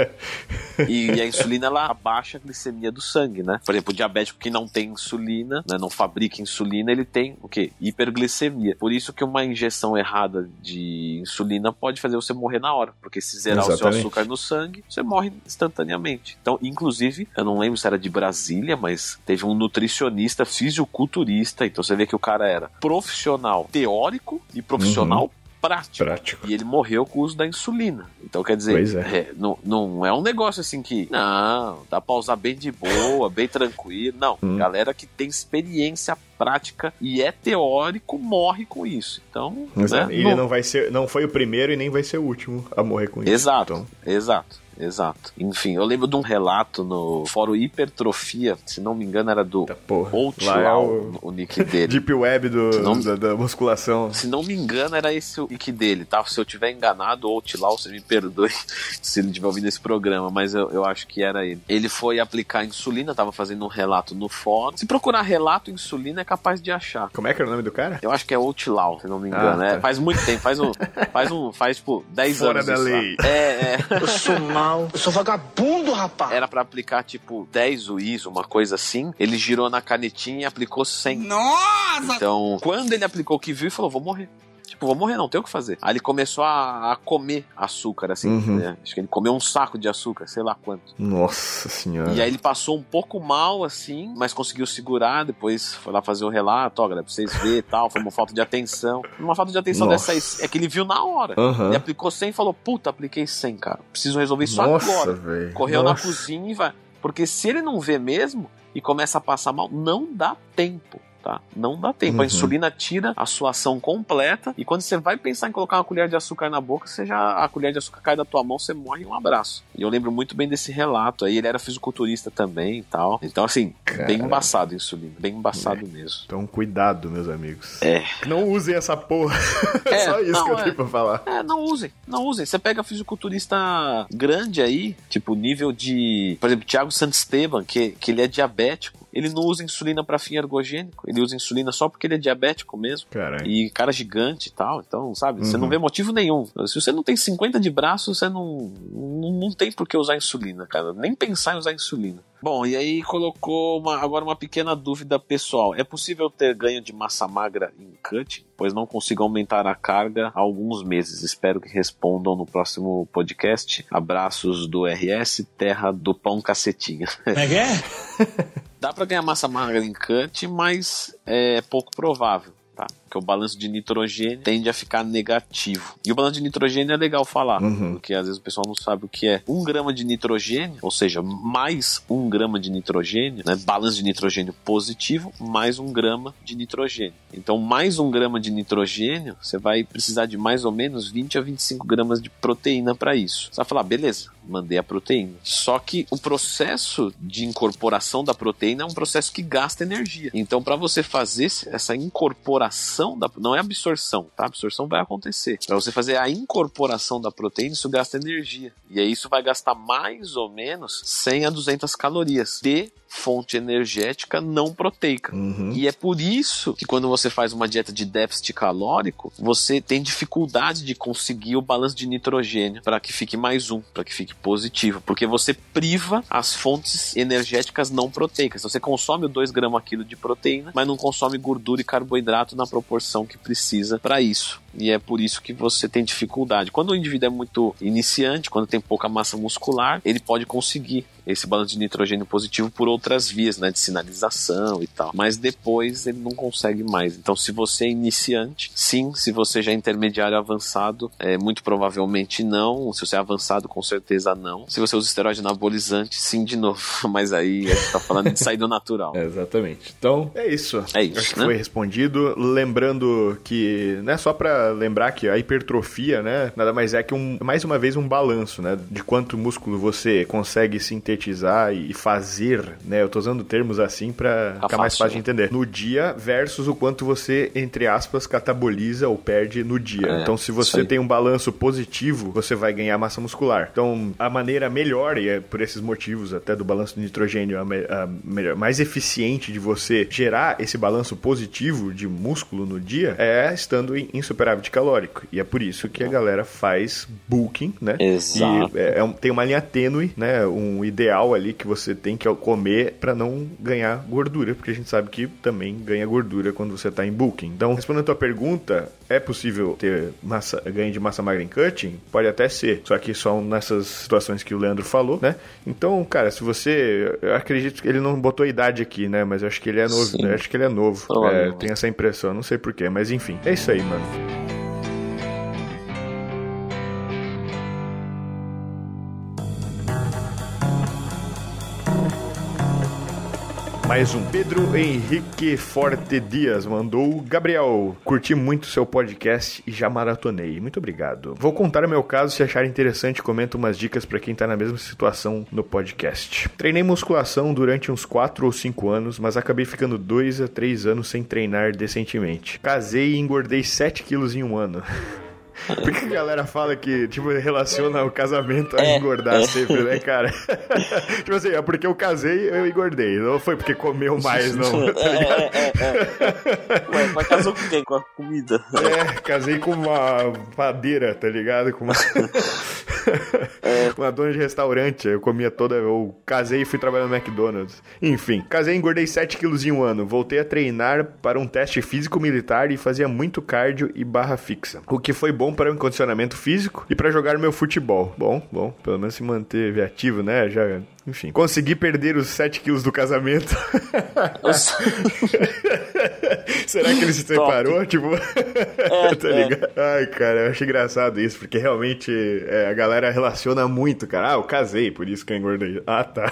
e, e a insulina, ela abaixa a glicemia do sangue, né? Por exemplo, o diabético que não tem insulina, né, não fabrica insulina, ele tem o quê? Hiperglicemia. Por isso que uma injeção errada de insulina pode fazer você morrer na hora, porque se zerar Exatamente. o seu açúcar no sangue, você morre instantaneamente. Então, inclusive, eu não lembro se era de Brasília, mas teve um nutricionista, fisiculturista, então você vê que o cara era profissional teórico e profissional uhum. Prático. Prático. E ele morreu com o uso da insulina. Então, quer dizer, é. É, não, não é um negócio assim que, não, dá pra usar bem de boa, bem tranquilo. Não, hum. galera que tem experiência prática e é teórico morre com isso. Então, né, ele não... não vai ser, não foi o primeiro e nem vai ser o último a morrer com isso. Exato, então. exato. Exato. Enfim, eu lembro de um relato no fórum Hipertrofia, se não me engano era do Outlaw, é o... o nick dele. Deep Web do, não... da, da musculação. Se não me engano era esse o nick dele, tá? Se eu tiver enganado, Outlaw, você me perdoe se ele tiver ouvindo esse programa, mas eu, eu acho que era ele. Ele foi aplicar insulina, tava fazendo um relato no fórum. Se procurar relato insulina é capaz de achar. Como é que era o nome do cara? Eu acho que é Outlaw, se não me engano. Ah, tá. É, faz muito tempo, faz um, faz um, faz tipo dez Fora anos. Fora da lei. Lá. É, é. Eu sou Eu sou vagabundo, rapaz. Era pra aplicar, tipo, dez U Is, uma coisa assim. Ele girou na canetinha e aplicou cem. Nossa! Então, quando ele aplicou o que viu, ele falou, vou morrer. Tipo, vou morrer, não, tem o que fazer. Aí ele começou a, a comer açúcar, assim, uhum. né? Acho que ele comeu um saco de açúcar, sei lá quanto. Nossa senhora. E aí ele passou um pouco mal, assim, mas conseguiu segurar, depois foi lá fazer o relato, ó, galera, pra vocês verem e tal, foi uma falta de atenção. Uma falta de atenção Nossa. dessa é que ele viu na hora. Uhum. Ele aplicou cem e falou, puta, apliquei cem, cara. Preciso resolver isso Nossa, agora. Véio. Correu Nossa. na cozinha e vai... Porque se ele não vê mesmo e começa a passar mal, não dá tempo. tá? Não dá tempo. Uhum. A insulina tira a sua ação completa e quando você vai pensar em colocar uma colher de açúcar na boca, você já, a colher de açúcar cai da tua mão, você morre em um abraço. E eu lembro muito bem desse relato aí. Ele era fisiculturista também e tal. Então, assim, cara, bem embaçado a insulina. Bem embaçado é. mesmo. Então, cuidado, meus amigos. É. Não usem essa porra. É, só isso não, que eu é. tenho pra falar. É, não usem. Não usem. Você pega fisiculturista grande aí, tipo nível de... Por exemplo, Thiago Santisteban, que, que ele é diabético. Ele não usa insulina pra fim ergogênico. Ele usa insulina só porque ele é diabético mesmo. Caralho. E cara gigante e tal. Então, sabe? Uhum. Você não vê motivo nenhum. Se você não tem cinquenta de braço, você não, não, não tem por que usar insulina, cara. Nem pensar em usar insulina. Bom, e aí colocou uma, agora uma pequena dúvida pessoal. É possível ter ganho de massa magra em cutting? Pois não consigo aumentar a carga há alguns meses. Espero que respondam no próximo podcast. Abraços do R S, terra do pão cacetinha. É que é? Dá pra ganhar massa magra em cutting, mas é pouco provável, tá? Porque o balanço de nitrogênio tende a ficar negativo. E o balanço de nitrogênio é legal falar, uhum. porque às vezes o pessoal não sabe o que é. Um grama de nitrogênio, ou seja, mais um grama de nitrogênio, né? Balanço de nitrogênio positivo, mais um grama de nitrogênio. Então, mais um grama de nitrogênio, você vai precisar de mais ou menos vinte a vinte e cinco gramas de proteína para isso. Você vai falar, beleza, mandei a proteína. Só que o processo de incorporação da proteína é um processo que gasta energia. Então, para você fazer essa incorporação, Da, não é absorção, tá? A absorção vai acontecer. Para você fazer a incorporação da proteína, isso gasta energia. E aí isso vai gastar mais ou menos cem a duzentas calorias de fonte energética não proteica. Uhum. E é por isso que quando você faz uma dieta de déficit calórico, você tem dificuldade de conseguir o balanço de nitrogênio para que fique mais um, para que fique positivo, porque você priva as fontes energéticas não proteicas. Então, você consome dois gramas a quilo de proteína, mas não consome gordura e carboidrato na proporção porção que precisa para isso. E é por isso que você tem dificuldade. Quando o indivíduo é muito iniciante, quando tem pouca massa muscular, ele pode conseguir esse balanço de nitrogênio positivo por outras vias, né, de sinalização e tal. Mas depois ele não consegue mais. Então, se você é iniciante, sim. Se você já é intermediário avançado, é, muito provavelmente não. Se você é avançado, com certeza não. Se você usa esteroide anabolizante, sim, de novo. Mas aí a gente tá falando de sair do natural. É, exatamente. Então, é isso. É isso. Acho que né? foi respondido. Lembrando que, né, só pra lembrar que a hipertrofia, né, nada mais é que um, mais uma vez um balanço, né, de quanto músculo você consegue sintetizar e fazer, né, eu tô usando termos assim pra ficar mais fácil de entender, no dia versus o quanto você, entre aspas, cataboliza ou perde no dia. É, então, se você tem um balanço positivo, você vai ganhar massa muscular. Então, a maneira melhor, e é por esses motivos até do balanço de nitrogênio, a, a melhor, mais eficiente de você gerar esse balanço positivo de músculo no dia é estando em, em superávit de calórico, e é por isso que a galera faz bulking, né? Exato. E é, é, tem uma linha tênue, né? Um ideal ali que você tem que comer pra não ganhar gordura, porque a gente sabe que também ganha gordura quando você tá em bulking. Então, respondendo a tua pergunta, é possível ter massa, ganho de massa magra em cutting? Pode até ser, só que só nessas situações que o Leandro falou, né? Então, cara, se você... Eu acredito que ele não botou a idade aqui, né? Mas eu acho que ele é novo, né? Eu acho que ele é novo. Oh, é, tem essa impressão, não sei porquê, mas enfim. É isso aí, mano. Mais um. Pedro Henrique Forte Dias mandou: Gabriel, curti muito seu podcast e já maratonei. Muito obrigado. Vou contar o meu caso, se achar interessante, comenta umas dicas pra quem tá na mesma situação no podcast. Treinei musculação durante uns quatro ou cinco anos, mas acabei ficando dois a três anos sem treinar decentemente. Casei e engordei sete quilos em um ano. Por que a galera fala que, tipo, relaciona o casamento a engordar é. sempre, né, cara? Tipo assim, é porque eu casei, eu engordei. Não foi porque comeu mais, não. Tá ligado? É, é, é. Ué, mas casou com quem? Com a comida? É, casei com uma padeira, tá ligado? Com uma... É. Uma dona de restaurante. Eu comia toda... Eu casei e fui trabalhar no McDonald's. Enfim, casei e engordei sete quilos em um ano. Voltei a treinar para um teste físico-militar e fazia muito cardio e barra fixa, o que foi bom para o condicionamento físico e para jogar meu futebol. Bom, bom, pelo menos se manter ativo, né? Já Enfim, consegui perder os sete quilos do casamento. Será que ele se separou? Tipo... é, tá ligado? É. Ai, cara, eu achei engraçado isso, porque realmente é, a galera relaciona muito, cara. Ah, eu casei, por isso que eu engordei. Ah, tá.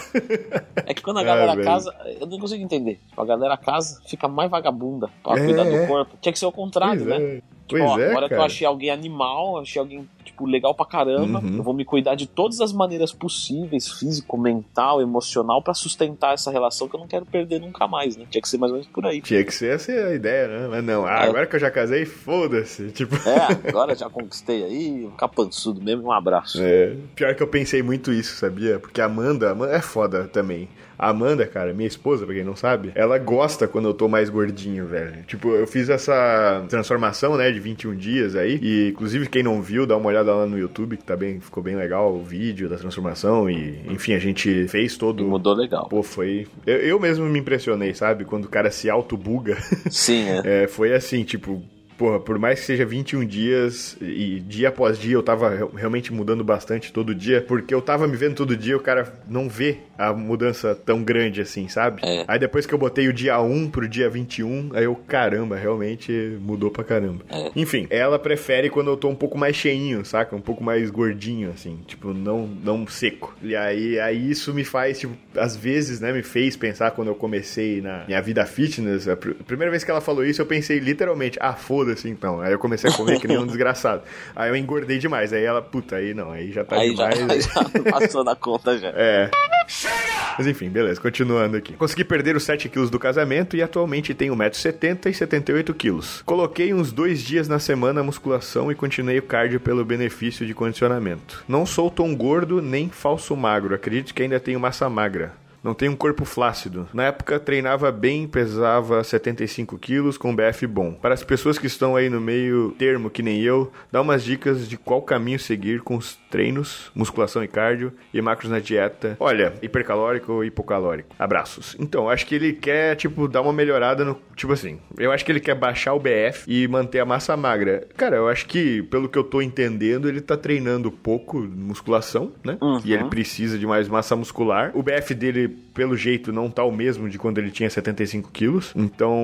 É que quando a galera ah, casa, eu não consigo entender. A galera casa, fica mais vagabunda pra é, cuidar do corpo. Tinha que ser o contrário, pois né? É. Tipo, ó, é, agora que eu achei alguém animal, achei alguém, tipo, legal pra caramba, uhum. eu vou me cuidar de todas as maneiras possíveis, físico, mental, emocional, pra sustentar essa relação que eu não quero perder nunca mais, né? Tinha que ser mais ou menos por aí. Tinha cara. que ser essa a ideia, né? Mas não, ah, é. agora que eu já casei, foda-se, tipo... É, agora já conquistei aí, vou ficar pançudo mesmo, um abraço. É, pior que eu pensei muito isso, sabia? Porque a Amanda, a Amanda é foda também. A Amanda, cara, minha esposa, pra quem não sabe, ela gosta quando eu tô mais gordinho, velho. Tipo, eu fiz essa transformação, né, de vinte e um dias aí, e inclusive quem não viu, dá uma olhada lá no YouTube, que tá bem, ficou bem legal o vídeo da transformação e, enfim, a gente fez todo... E mudou legal. Pô, foi... Eu, eu mesmo me impressionei, sabe? Quando o cara se autobuga. Sim, é. é. Foi assim, tipo... Porra, por mais que seja vinte e um dias e dia após dia eu tava realmente mudando bastante todo dia, porque eu tava me vendo todo dia, o cara não vê a mudança tão grande assim, sabe? É. Aí depois que eu botei o dia um pro dia vinte e um, aí eu, caramba, realmente mudou pra caramba. É. Enfim, ela prefere quando eu tô um pouco mais cheinho, saca? Um pouco mais gordinho, assim, tipo, não, não seco. E aí, aí isso me faz, tipo, às vezes, né, me fez pensar quando eu comecei na minha vida fitness, a pr- primeira vez que ela falou isso, eu pensei literalmente, ah, foda-se, assim, então. Aí eu comecei a comer que nem um desgraçado. Aí eu engordei demais. Aí ela, puta, aí não, aí já tá aí demais. Já, aí já passou na conta já. É. Chega! Mas enfim, beleza, continuando aqui. Consegui perder os sete quilos do casamento e atualmente tenho um metro e setenta e setenta e oito quilos. Coloquei uns dois dias na semana a musculação e continuei o cardio pelo benefício de condicionamento. Não sou tão gordo nem falso magro. Acredito que ainda tenho massa magra. Não tem um corpo flácido. Na época, treinava bem, pesava setenta e cinco quilos, com B F bom. Para as pessoas que estão aí no meio termo, que nem eu, dá umas dicas de qual caminho seguir com os treinos, musculação e cardio, e macros na dieta. Olha, hipercalórico ou hipocalórico. Abraços. Então, acho que ele quer, tipo, dar uma melhorada no... Tipo assim, eu acho que ele quer baixar o B F e manter a massa magra. Cara, eu acho que, pelo que eu tô entendendo, ele tá treinando pouco musculação, né? Uhum. E ele precisa de mais massa muscular. O B F dele, pelo jeito, não tá o mesmo de quando ele tinha setenta e cinco quilos. Então,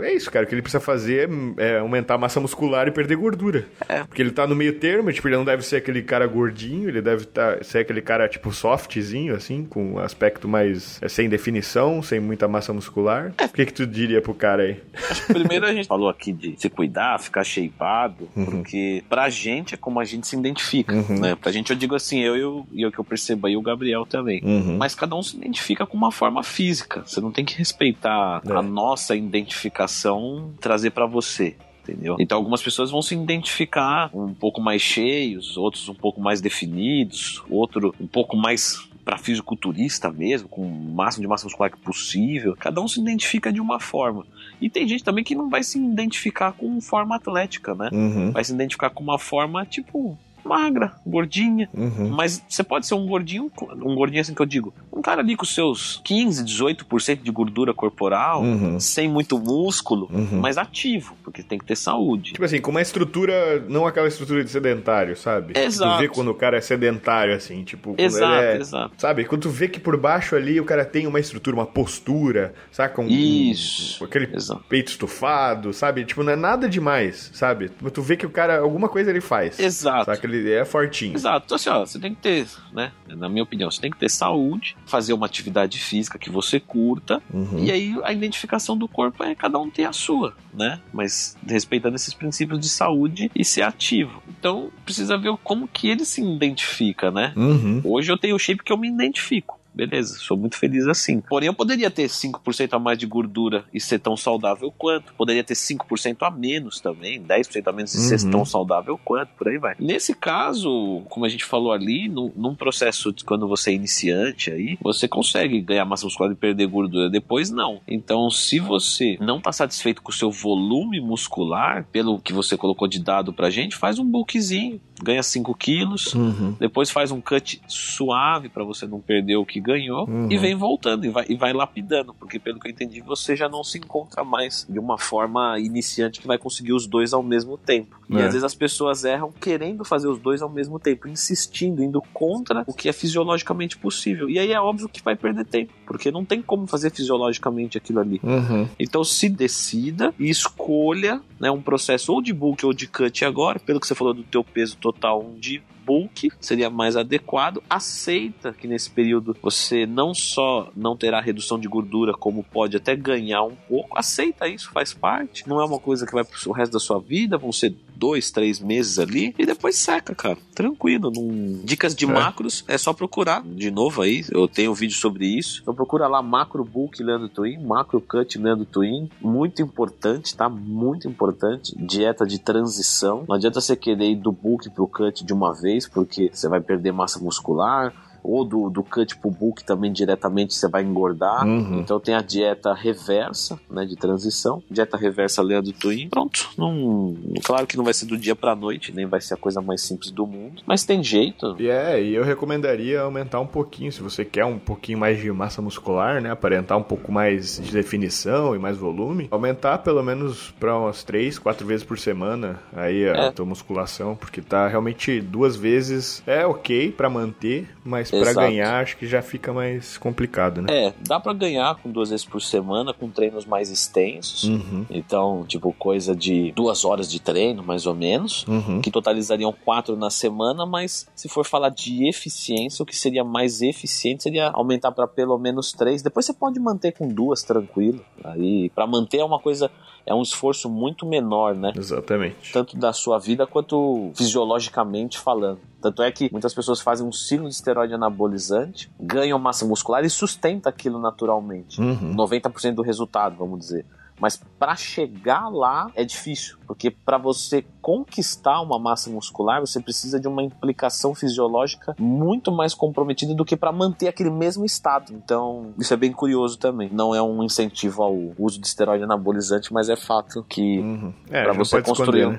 é isso, cara. O que ele precisa fazer é aumentar a massa muscular e perder gordura. É. Porque ele tá no meio termo, tipo, ele não deve ser aquele cara gordinho, ele deve tá, ser aquele cara, tipo, softzinho, assim, com aspecto mais... É, sem definição, sem muita massa muscular. É. O que que tu diria pro cara aí? Acho que primeiro a gente falou aqui de se cuidar, ficar shapeado, uhum. porque pra gente é como a gente se identifica, uhum. né? Pra gente, eu digo assim, eu e eu, eu que eu percebo aí, o Gabriel também. Uhum. Mas cada um se identifica com uma forma física. Você não tem que respeitar é. a nossa identificação trazer pra você. Entendeu? Então algumas pessoas vão se identificar um pouco mais cheios, outros um pouco mais definidos, outro um pouco mais para fisiculturista mesmo, com o máximo de massa muscular que possível. Cada um se identifica de uma forma. E tem gente também que não vai se identificar com forma atlética, né? Uhum. Vai se identificar com uma forma tipo... magra, gordinha, uhum. mas você pode ser um gordinho, um gordinho assim que eu digo, um cara ali com seus quinze, dezoito por cento de gordura corporal, uhum. sem muito músculo, uhum. mas ativo, porque tem que ter saúde. Tipo assim, com uma estrutura, não aquela estrutura de sedentário, sabe? Exato. Tu vê quando o cara é sedentário, assim, tipo... Exato, ele é, exato. Sabe? Quando tu vê que por baixo ali o cara tem uma estrutura, uma postura, saca? Um, Isso. Um, aquele exato. Peito estufado, sabe? Tipo, não é nada demais, sabe? Tu vê que o cara, alguma coisa ele faz. Exato. Saca? Ele é fortinho. Exato. Então, assim, ó, você tem que ter, né? Na minha opinião, você tem que ter saúde, fazer uma atividade física que você curta, uhum. e aí a identificação do corpo é cada um ter a sua, né? Mas respeitando esses princípios de saúde e ser ativo. Então, precisa ver como que ele se identifica, né? Uhum. Hoje eu tenho o shape que eu me identifico. Beleza, sou muito feliz assim. Porém, eu poderia ter cinco por cento a mais de gordura e ser tão saudável quanto. Poderia ter cinco por cento a menos também, dez por cento a menos e uhum. ser tão saudável quanto, por aí vai. Nesse caso, como a gente falou ali, no, num processo de quando você é iniciante aí, você consegue ganhar massa muscular e perder gordura. Depois, não. Então, se você não está satisfeito com o seu volume muscular, pelo que você colocou de dado pra gente, faz um bulkzinho, ganha cinco quilos, uhum. depois faz um cut suave pra você não perder o que que ganhou, uhum. e vem voltando, e vai, e vai lapidando, porque pelo que eu entendi, você já não se encontra mais de uma forma iniciante que vai conseguir os dois ao mesmo tempo. É. E às vezes as pessoas erram querendo fazer os dois ao mesmo tempo, insistindo, indo contra o que é fisiologicamente possível. E aí é óbvio que vai perder tempo, porque não tem como fazer fisiologicamente aquilo ali. Uhum. Então se decida e escolha, né, um processo ou de bulk ou de cut agora, pelo que você falou do teu peso total, um dia bulk seria mais adequado. Aceita que nesse período você não só não terá redução de gordura, como pode até ganhar um pouco. Aceita isso, faz parte. Não é uma coisa que vai pro resto da sua vida, vão ser dois, três meses ali, e depois seca, cara. Tranquilo. Num... Dicas de é. macros, é só procurar. De novo aí, eu tenho um vídeo sobre isso. Então procura lá macro bulk Leandro Twin, macro cut Leandro Twin. Muito importante, tá? Muito importante. Dieta de transição. Não adianta você querer ir do bulk pro cut de uma vez, porque você vai perder massa muscular, ou do, do cut pro bulk também diretamente você vai engordar. Uhum. Então tem a dieta reversa, né, de transição, dieta reversa Leandro Twin, pronto. Não, claro que não vai ser do dia pra noite, nem vai ser a coisa mais simples do mundo, mas tem jeito. E é, e eu recomendaria aumentar um pouquinho, se você quer um pouquinho mais de massa muscular, né, aparentar um pouco mais de definição e mais volume, aumentar pelo menos pra umas três, quatro vezes por semana aí a é. tua musculação, porque tá realmente duas vezes é ok pra manter, mas pra Exato. ganhar, acho que já fica mais complicado, né? É, dá pra ganhar com duas vezes por semana, com treinos mais extensos. Uhum. Então, tipo, coisa de duas horas de treino, mais ou menos, uhum. que totalizariam quatro na semana, mas se for falar de eficiência, o que seria mais eficiente seria aumentar pra pelo menos três. Depois você pode manter com duas, tranquilo. Aí, pra manter é uma coisa... É um esforço muito menor, né? Exatamente. Tanto da sua vida quanto fisiologicamente falando. Tanto é que muitas pessoas fazem um ciclo de esteroide anabolizante, ganham massa muscular e sustenta aquilo naturalmente. Uhum. noventa por cento do resultado, vamos dizer. Mas para chegar lá é difícil, porque para você conquistar uma massa muscular, você precisa de uma implicação fisiológica muito mais comprometida do que para manter aquele mesmo estado. Então, isso é bem curioso também. Não é um incentivo ao uso de esteroide anabolizante, mas é fato que uhum. é, para você construir um... Né?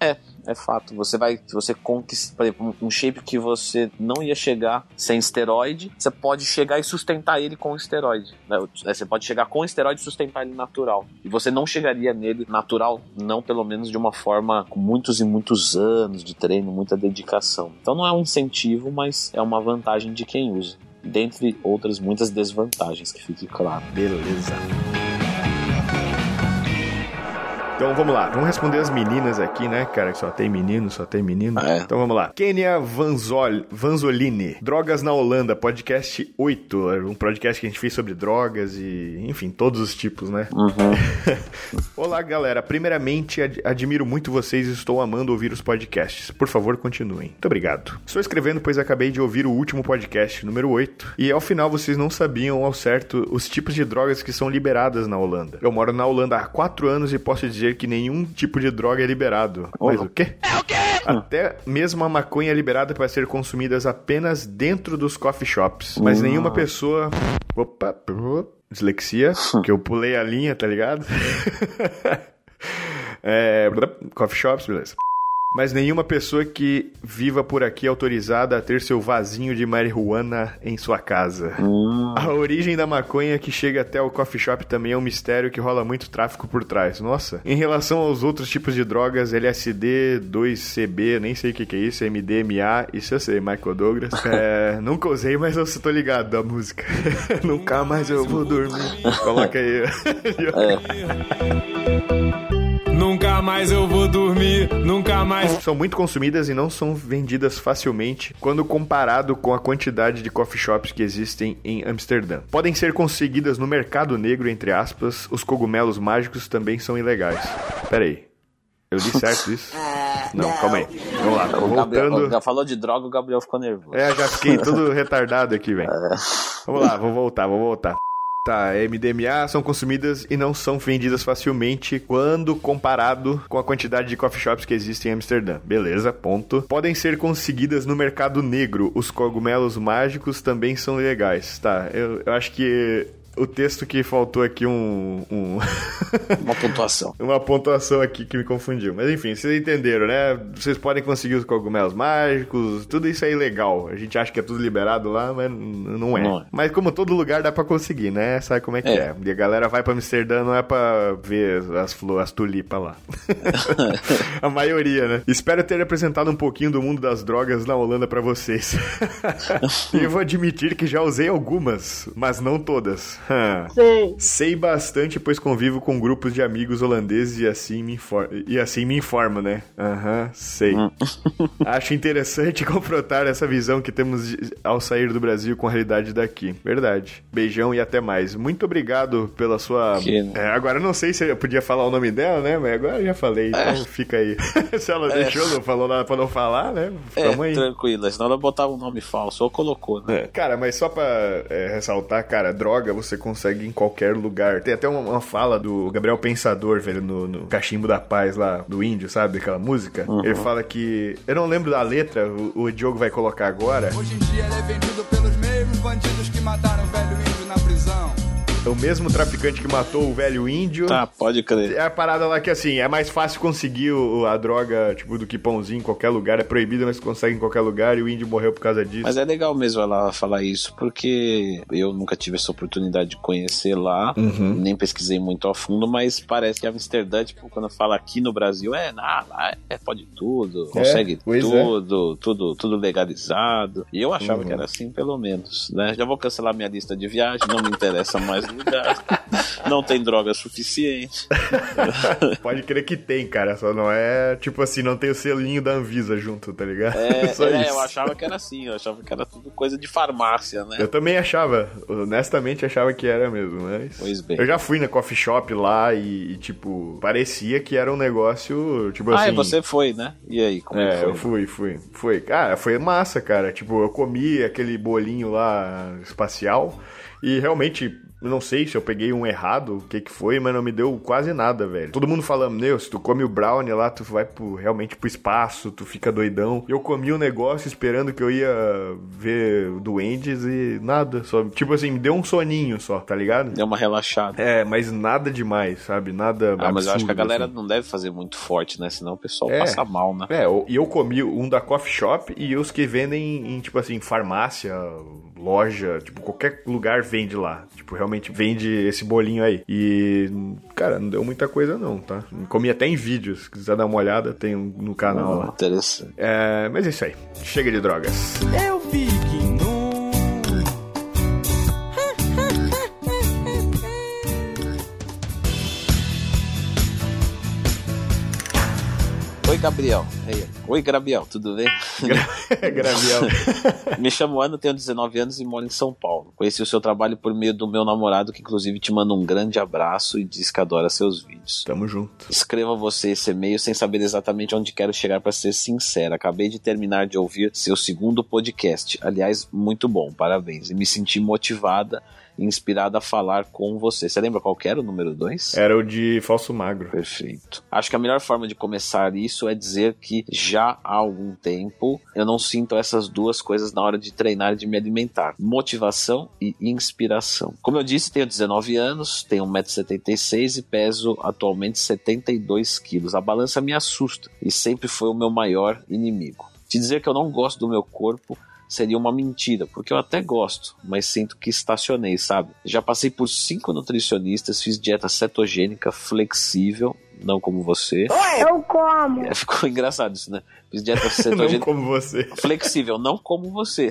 É, é fato. Você vai, você conquista, por exemplo, um shape que você não ia chegar sem esteroide, você pode chegar e sustentar ele com esteroide. Você pode chegar com esteroide e sustentar ele natural. E você não chegaria nele natural, não pelo menos de uma forma com muitos e muitos anos de treino, muita dedicação. Então não é um incentivo, mas é uma vantagem de quem usa. Dentre outras muitas desvantagens, que fique claro. Beleza. Então vamos lá, vamos responder as meninas aqui, né, cara, que só tem menino, só tem menino. Ah, é. Então vamos lá. Kênia Vanzol... Vanzolini, Drogas na Holanda, podcast oito, um podcast que a gente fez sobre drogas e, enfim, todos os tipos, né? Uhum. Olá, galera, primeiramente ad- admiro muito vocês e estou amando ouvir os podcasts. Por favor, continuem. Muito obrigado. Estou escrevendo, pois acabei de ouvir o último podcast, número oito, e ao final vocês não sabiam ao certo os tipos de drogas que são liberadas na Holanda. Eu moro na Holanda há quatro anos e posso dizer que nenhum tipo de droga é liberado. Olá. Mas o quê? É o quê? Até mesmo a maconha é liberada para ser consumidas apenas dentro dos coffee shops. Mas uhum. nenhuma pessoa... Opa, dislexia, que eu pulei a linha, tá ligado? é... Coffee shops, beleza. Mas nenhuma pessoa que viva por aqui é autorizada a ter seu vasinho de marihuana em sua casa. Hum. A origem da maconha que chega até o coffee shop também é um mistério que rola muito tráfico por trás. Nossa. Em relação aos outros tipos de drogas, L S D, dois C B, nem sei o que que é isso, M D M A, isso eu sei, Michael Douglas. É, nunca usei, mas eu tô ligado da música. Nunca mais eu vou dormir. Coloca aí. Nunca mais eu vou dormir, nunca mais... São muito consumidas e não são vendidas facilmente quando comparado com a quantidade de coffee shops que existem em Amsterdã. Podem ser conseguidas no mercado negro, entre aspas, os cogumelos mágicos também são ilegais. Pera aí, eu li certo isso? Não, calma aí. Vamos lá, o voltando... Gabriel, já falou de droga, o Gabriel ficou nervoso. É, já fiquei todo retardado aqui, velho. Vamos lá, vou voltar, vou voltar. Tá, M D M A são consumidas e não são vendidas facilmente quando comparado com a quantidade de coffee shops que existem em Amsterdã. Beleza, ponto. Podem ser conseguidas no mercado negro. Os cogumelos mágicos também são ilegais. Tá, eu, eu acho que... o texto que faltou aqui um... um... uma pontuação. Uma pontuação aqui que me confundiu. Mas enfim, vocês entenderam, né? Vocês podem conseguir os cogumelos mágicos, tudo isso aí legal. A gente acha que é tudo liberado lá, mas não é. Não é. Mas como todo lugar dá pra conseguir, né? Sabe como é que é. é. E a galera vai pra Amsterdã, não é pra ver as flores, as tulipas lá. A maioria, né? Espero ter apresentado um pouquinho do mundo das drogas na Holanda pra vocês. E vou admitir que já usei algumas, mas não todas. Sei. Sei bastante, pois convivo com grupos de amigos holandeses e assim me, infor- e assim me informo, né? Aham, uhum, sei. Uhum. Acho interessante confrontar essa visão que temos de, ao sair do Brasil com a realidade daqui. Verdade. Beijão e até mais. Muito obrigado pela sua... Que, né? é, agora eu não sei se eu podia falar o nome dela, né? Mas agora eu já falei, então é. fica aí. Se ela é. deixou, não falou nada pra não falar, né? Ficamos é, aí. Tranquila, senão ela botava um nome falso ou colocou, né? É. Cara, mas só pra é, ressaltar, cara, droga você consegue em qualquer lugar. Tem até uma, uma fala do Gabriel Pensador, velho, no, no Cachimbo da Paz lá, do índio, sabe? Aquela música. Uhum. Ele fala que... Eu não lembro da letra, o, o Diogo vai colocar agora. Hoje em dia ele é vendido pelos mesmos bandidos que mataram o velho índio na prisão. É o mesmo traficante que matou o velho índio. Tá, pode crer. É a parada lá que, assim, é mais fácil conseguir o, a droga, tipo, do que pãozinho em qualquer lugar. É proibida, mas consegue em qualquer lugar e o índio morreu por causa disso. Mas é legal mesmo ela falar isso, porque eu nunca tive essa oportunidade de conhecer lá, uhum. nem pesquisei muito a fundo, mas parece que Amsterdã, tipo, quando fala aqui no Brasil, é, ah, lá é, pode tudo, consegue é, tudo, é. tudo, tudo legalizado. E eu achava uhum. que era assim, pelo menos, né? Já vou cancelar minha lista de viagem, não me interessa mais. Não tem droga suficiente. Pode crer que tem, cara. Só não é, tipo assim, não tem o selinho da Anvisa junto, tá ligado? É, é isso. Eu achava que era assim. Eu achava que era tudo coisa de farmácia, né? Eu também achava. Honestamente, achava que era mesmo, mas... Pois bem. Eu já fui na coffee shop lá e, e tipo, parecia que era um negócio, tipo assim... Ah, você foi, né? E aí, como é, foi? É, eu fui, fui. Foi. Ah, foi massa, cara. Tipo, eu comi aquele bolinho lá espacial e realmente... Não sei se eu peguei um errado, o que que foi, mas não me deu quase nada, velho. Todo mundo falando, meu, se tu come o brownie lá, tu vai pro, realmente pro espaço, tu fica doidão. Eu comi um negócio esperando que eu ia ver duendes e nada, só, tipo assim, me deu um soninho só, tá ligado? Deu uma relaxada. É, mas nada demais, sabe? Nada absurdo. Ah, mas eu acho que a galera assim. Não deve fazer muito forte, né? Senão o pessoal é, passa mal, né? É, e eu comi um da coffee shop e os que vendem em, tipo assim, farmácia, loja, tipo, qualquer lugar vende lá, tipo, realmente vende esse bolinho aí. E, cara, não deu muita coisa não, tá? Comi até em vídeos. Se quiser dar uma olhada, tem um no canal oh, lá. Interessante. É, mas é isso aí. Chega de drogas. Eu vi que não... Oi, Gabriel. Oi, Gabriel, tudo bem? Gabriel. Me chamo Ana, tenho dezenove anos e moro em São Paulo. Conheci o seu trabalho por meio do meu namorado, que inclusive te manda um grande abraço e diz que adora seus vídeos. Tamo junto. Escreva você esse e-mail sem saber exatamente onde quero chegar, pra ser sincera. Acabei de terminar de ouvir seu segundo podcast. Aliás, muito bom, parabéns. E me senti motivada... inspirada a falar com você. Você lembra qual que era o número dois? Era o de falso magro. Perfeito. Acho que a melhor forma de começar isso é dizer que já há algum tempo eu não sinto essas duas coisas na hora de treinar e de me alimentar. Motivação e inspiração. Como eu disse, tenho dezenove anos, tenho um metro e setenta e seis e peso atualmente setenta e dois quilos. A balança me assusta e sempre foi o meu maior inimigo. Te dizer que eu não gosto do meu corpo seria uma mentira, porque eu até gosto, mas sinto que estacionei, sabe? Já passei por cinco nutricionistas, fiz dieta cetogênica, flexível, não como você. Eu como! É, ficou engraçado isso, né? Fiz dieta cetogênica. Não como você. Flexível, não como você.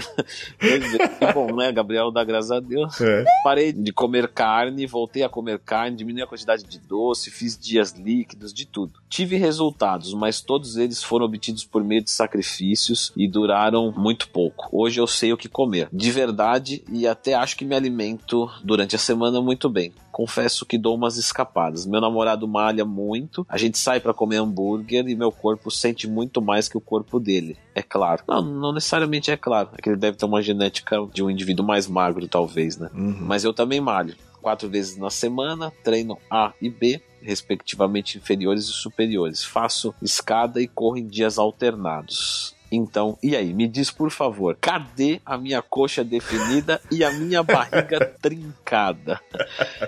Que bom, né, Gabriel? Dá graças a Deus. É. Parei de comer carne, voltei a comer carne, diminui a quantidade de doce, fiz dias líquidos, de tudo. Tive resultados, mas todos eles foram obtidos por meio de sacrifícios e duraram muito pouco. Hoje eu sei o que comer, de verdade, e até acho que me alimento durante a semana muito bem. Confesso que dou umas escapadas. Meu namorado malha muito, a gente sai pra comer hambúrguer e meu corpo sente muito mais que o corpo dele, é claro. Não, não necessariamente é claro, é que ele deve ter uma genética de um indivíduo mais magro, talvez, né? Uhum. Mas eu também malho. Quatro vezes na semana, treino A e B, respectivamente inferiores e superiores. Faço escada e corro em dias alternados. Então, e aí, me diz por favor, cadê a minha coxa definida e a minha barriga trincada?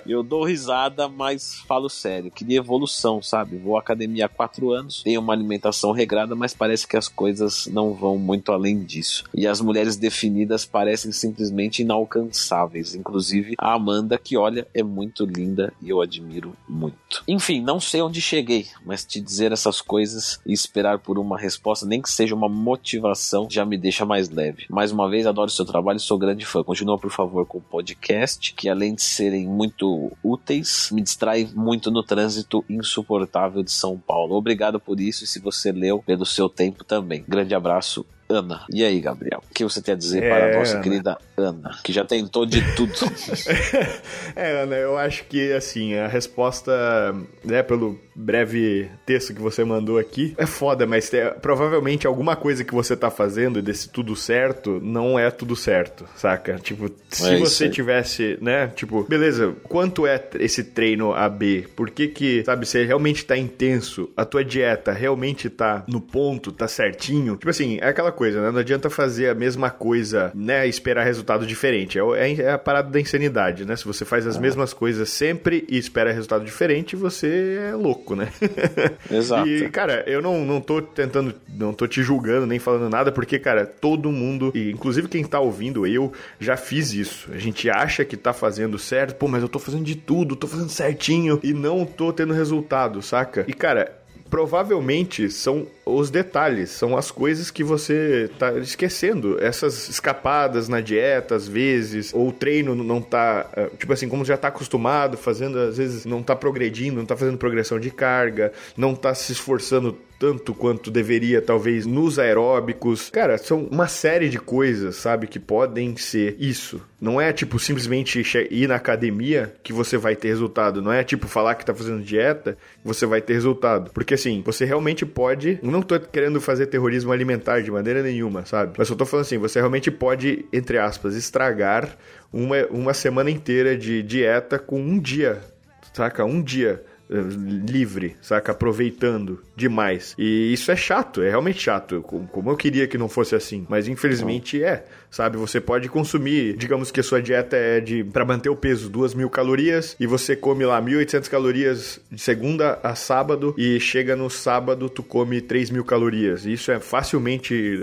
Eu dou risada, mas falo sério, queria evolução, sabe? Vou à academia há quatro anos, tenho uma alimentação regrada, mas parece que as coisas não vão muito além disso. E as mulheres definidas parecem simplesmente inalcançáveis, inclusive a Amanda, que olha, é muito linda e eu admiro muito. Enfim, não sei onde cheguei, mas te dizer essas coisas e esperar por uma resposta, nem que seja uma motivação, já me deixa mais leve. Mais uma vez, adoro seu trabalho e sou grande fã. Continua, por favor, com o podcast, que além de serem muito úteis, me distrai muito no trânsito insuportável de São Paulo. Obrigado por isso e se você leu, pelo seu tempo também. Grande abraço, Ana. E aí, Gabriel, o que você tem a dizer é, para a nossa Ana. querida Ana, que já tentou de tudo? É, Ana, eu acho que, assim, a resposta, né, pelo breve texto que você mandou aqui, é foda, mas é, provavelmente alguma coisa que você tá fazendo desse tudo certo, não é tudo certo, saca? Tipo, se é você aí. tivesse, né, tipo, beleza, quanto é esse treino A B? Por que que, sabe, você realmente tá intenso? A tua dieta realmente tá no ponto, tá certinho? Tipo assim, é aquela coisa, né? Não adianta fazer a mesma coisa, né? Esperar resultado diferente. É, é a parada da insanidade, né? Se você faz as ah. mesmas coisas sempre e espera resultado diferente, você é louco, né? Exato. E, cara, eu não, não tô tentando, não tô te julgando, nem falando nada, porque, cara, todo mundo, e inclusive quem tá ouvindo, eu já fiz isso. A gente acha que tá fazendo certo, pô, mas eu tô fazendo de tudo, tô fazendo certinho e não tô tendo resultado, saca? E, cara, provavelmente são os detalhes, são as coisas que você tá esquecendo, essas escapadas na dieta, às vezes, ou o treino não tá, tipo assim, como já tá acostumado, fazendo, às vezes não tá progredindo, não tá fazendo progressão de carga, não tá se esforçando tanto quanto deveria, talvez, nos aeróbicos. Cara, são uma série de coisas, sabe, que podem ser isso. Não é, tipo, simplesmente ir na academia que você vai ter resultado. Não é, tipo, falar que tá fazendo dieta que você vai ter resultado. Porque, assim, você realmente pode... Não tô querendo fazer terrorismo alimentar de maneira nenhuma, sabe? Mas eu tô falando assim, você realmente pode, entre aspas, estragar uma, uma semana inteira de dieta com um dia, saca? Um dia livre, saca? Aproveitando demais. E isso é chato, é realmente chato. Como eu queria que não fosse assim, mas infelizmente é, sabe? Você pode consumir, digamos que a sua dieta é de, pra manter o peso, duas mil calorias, e você come lá mil e oitocentas calorias de segunda a sábado, e chega no sábado, tu come três mil calorias. Isso é facilmente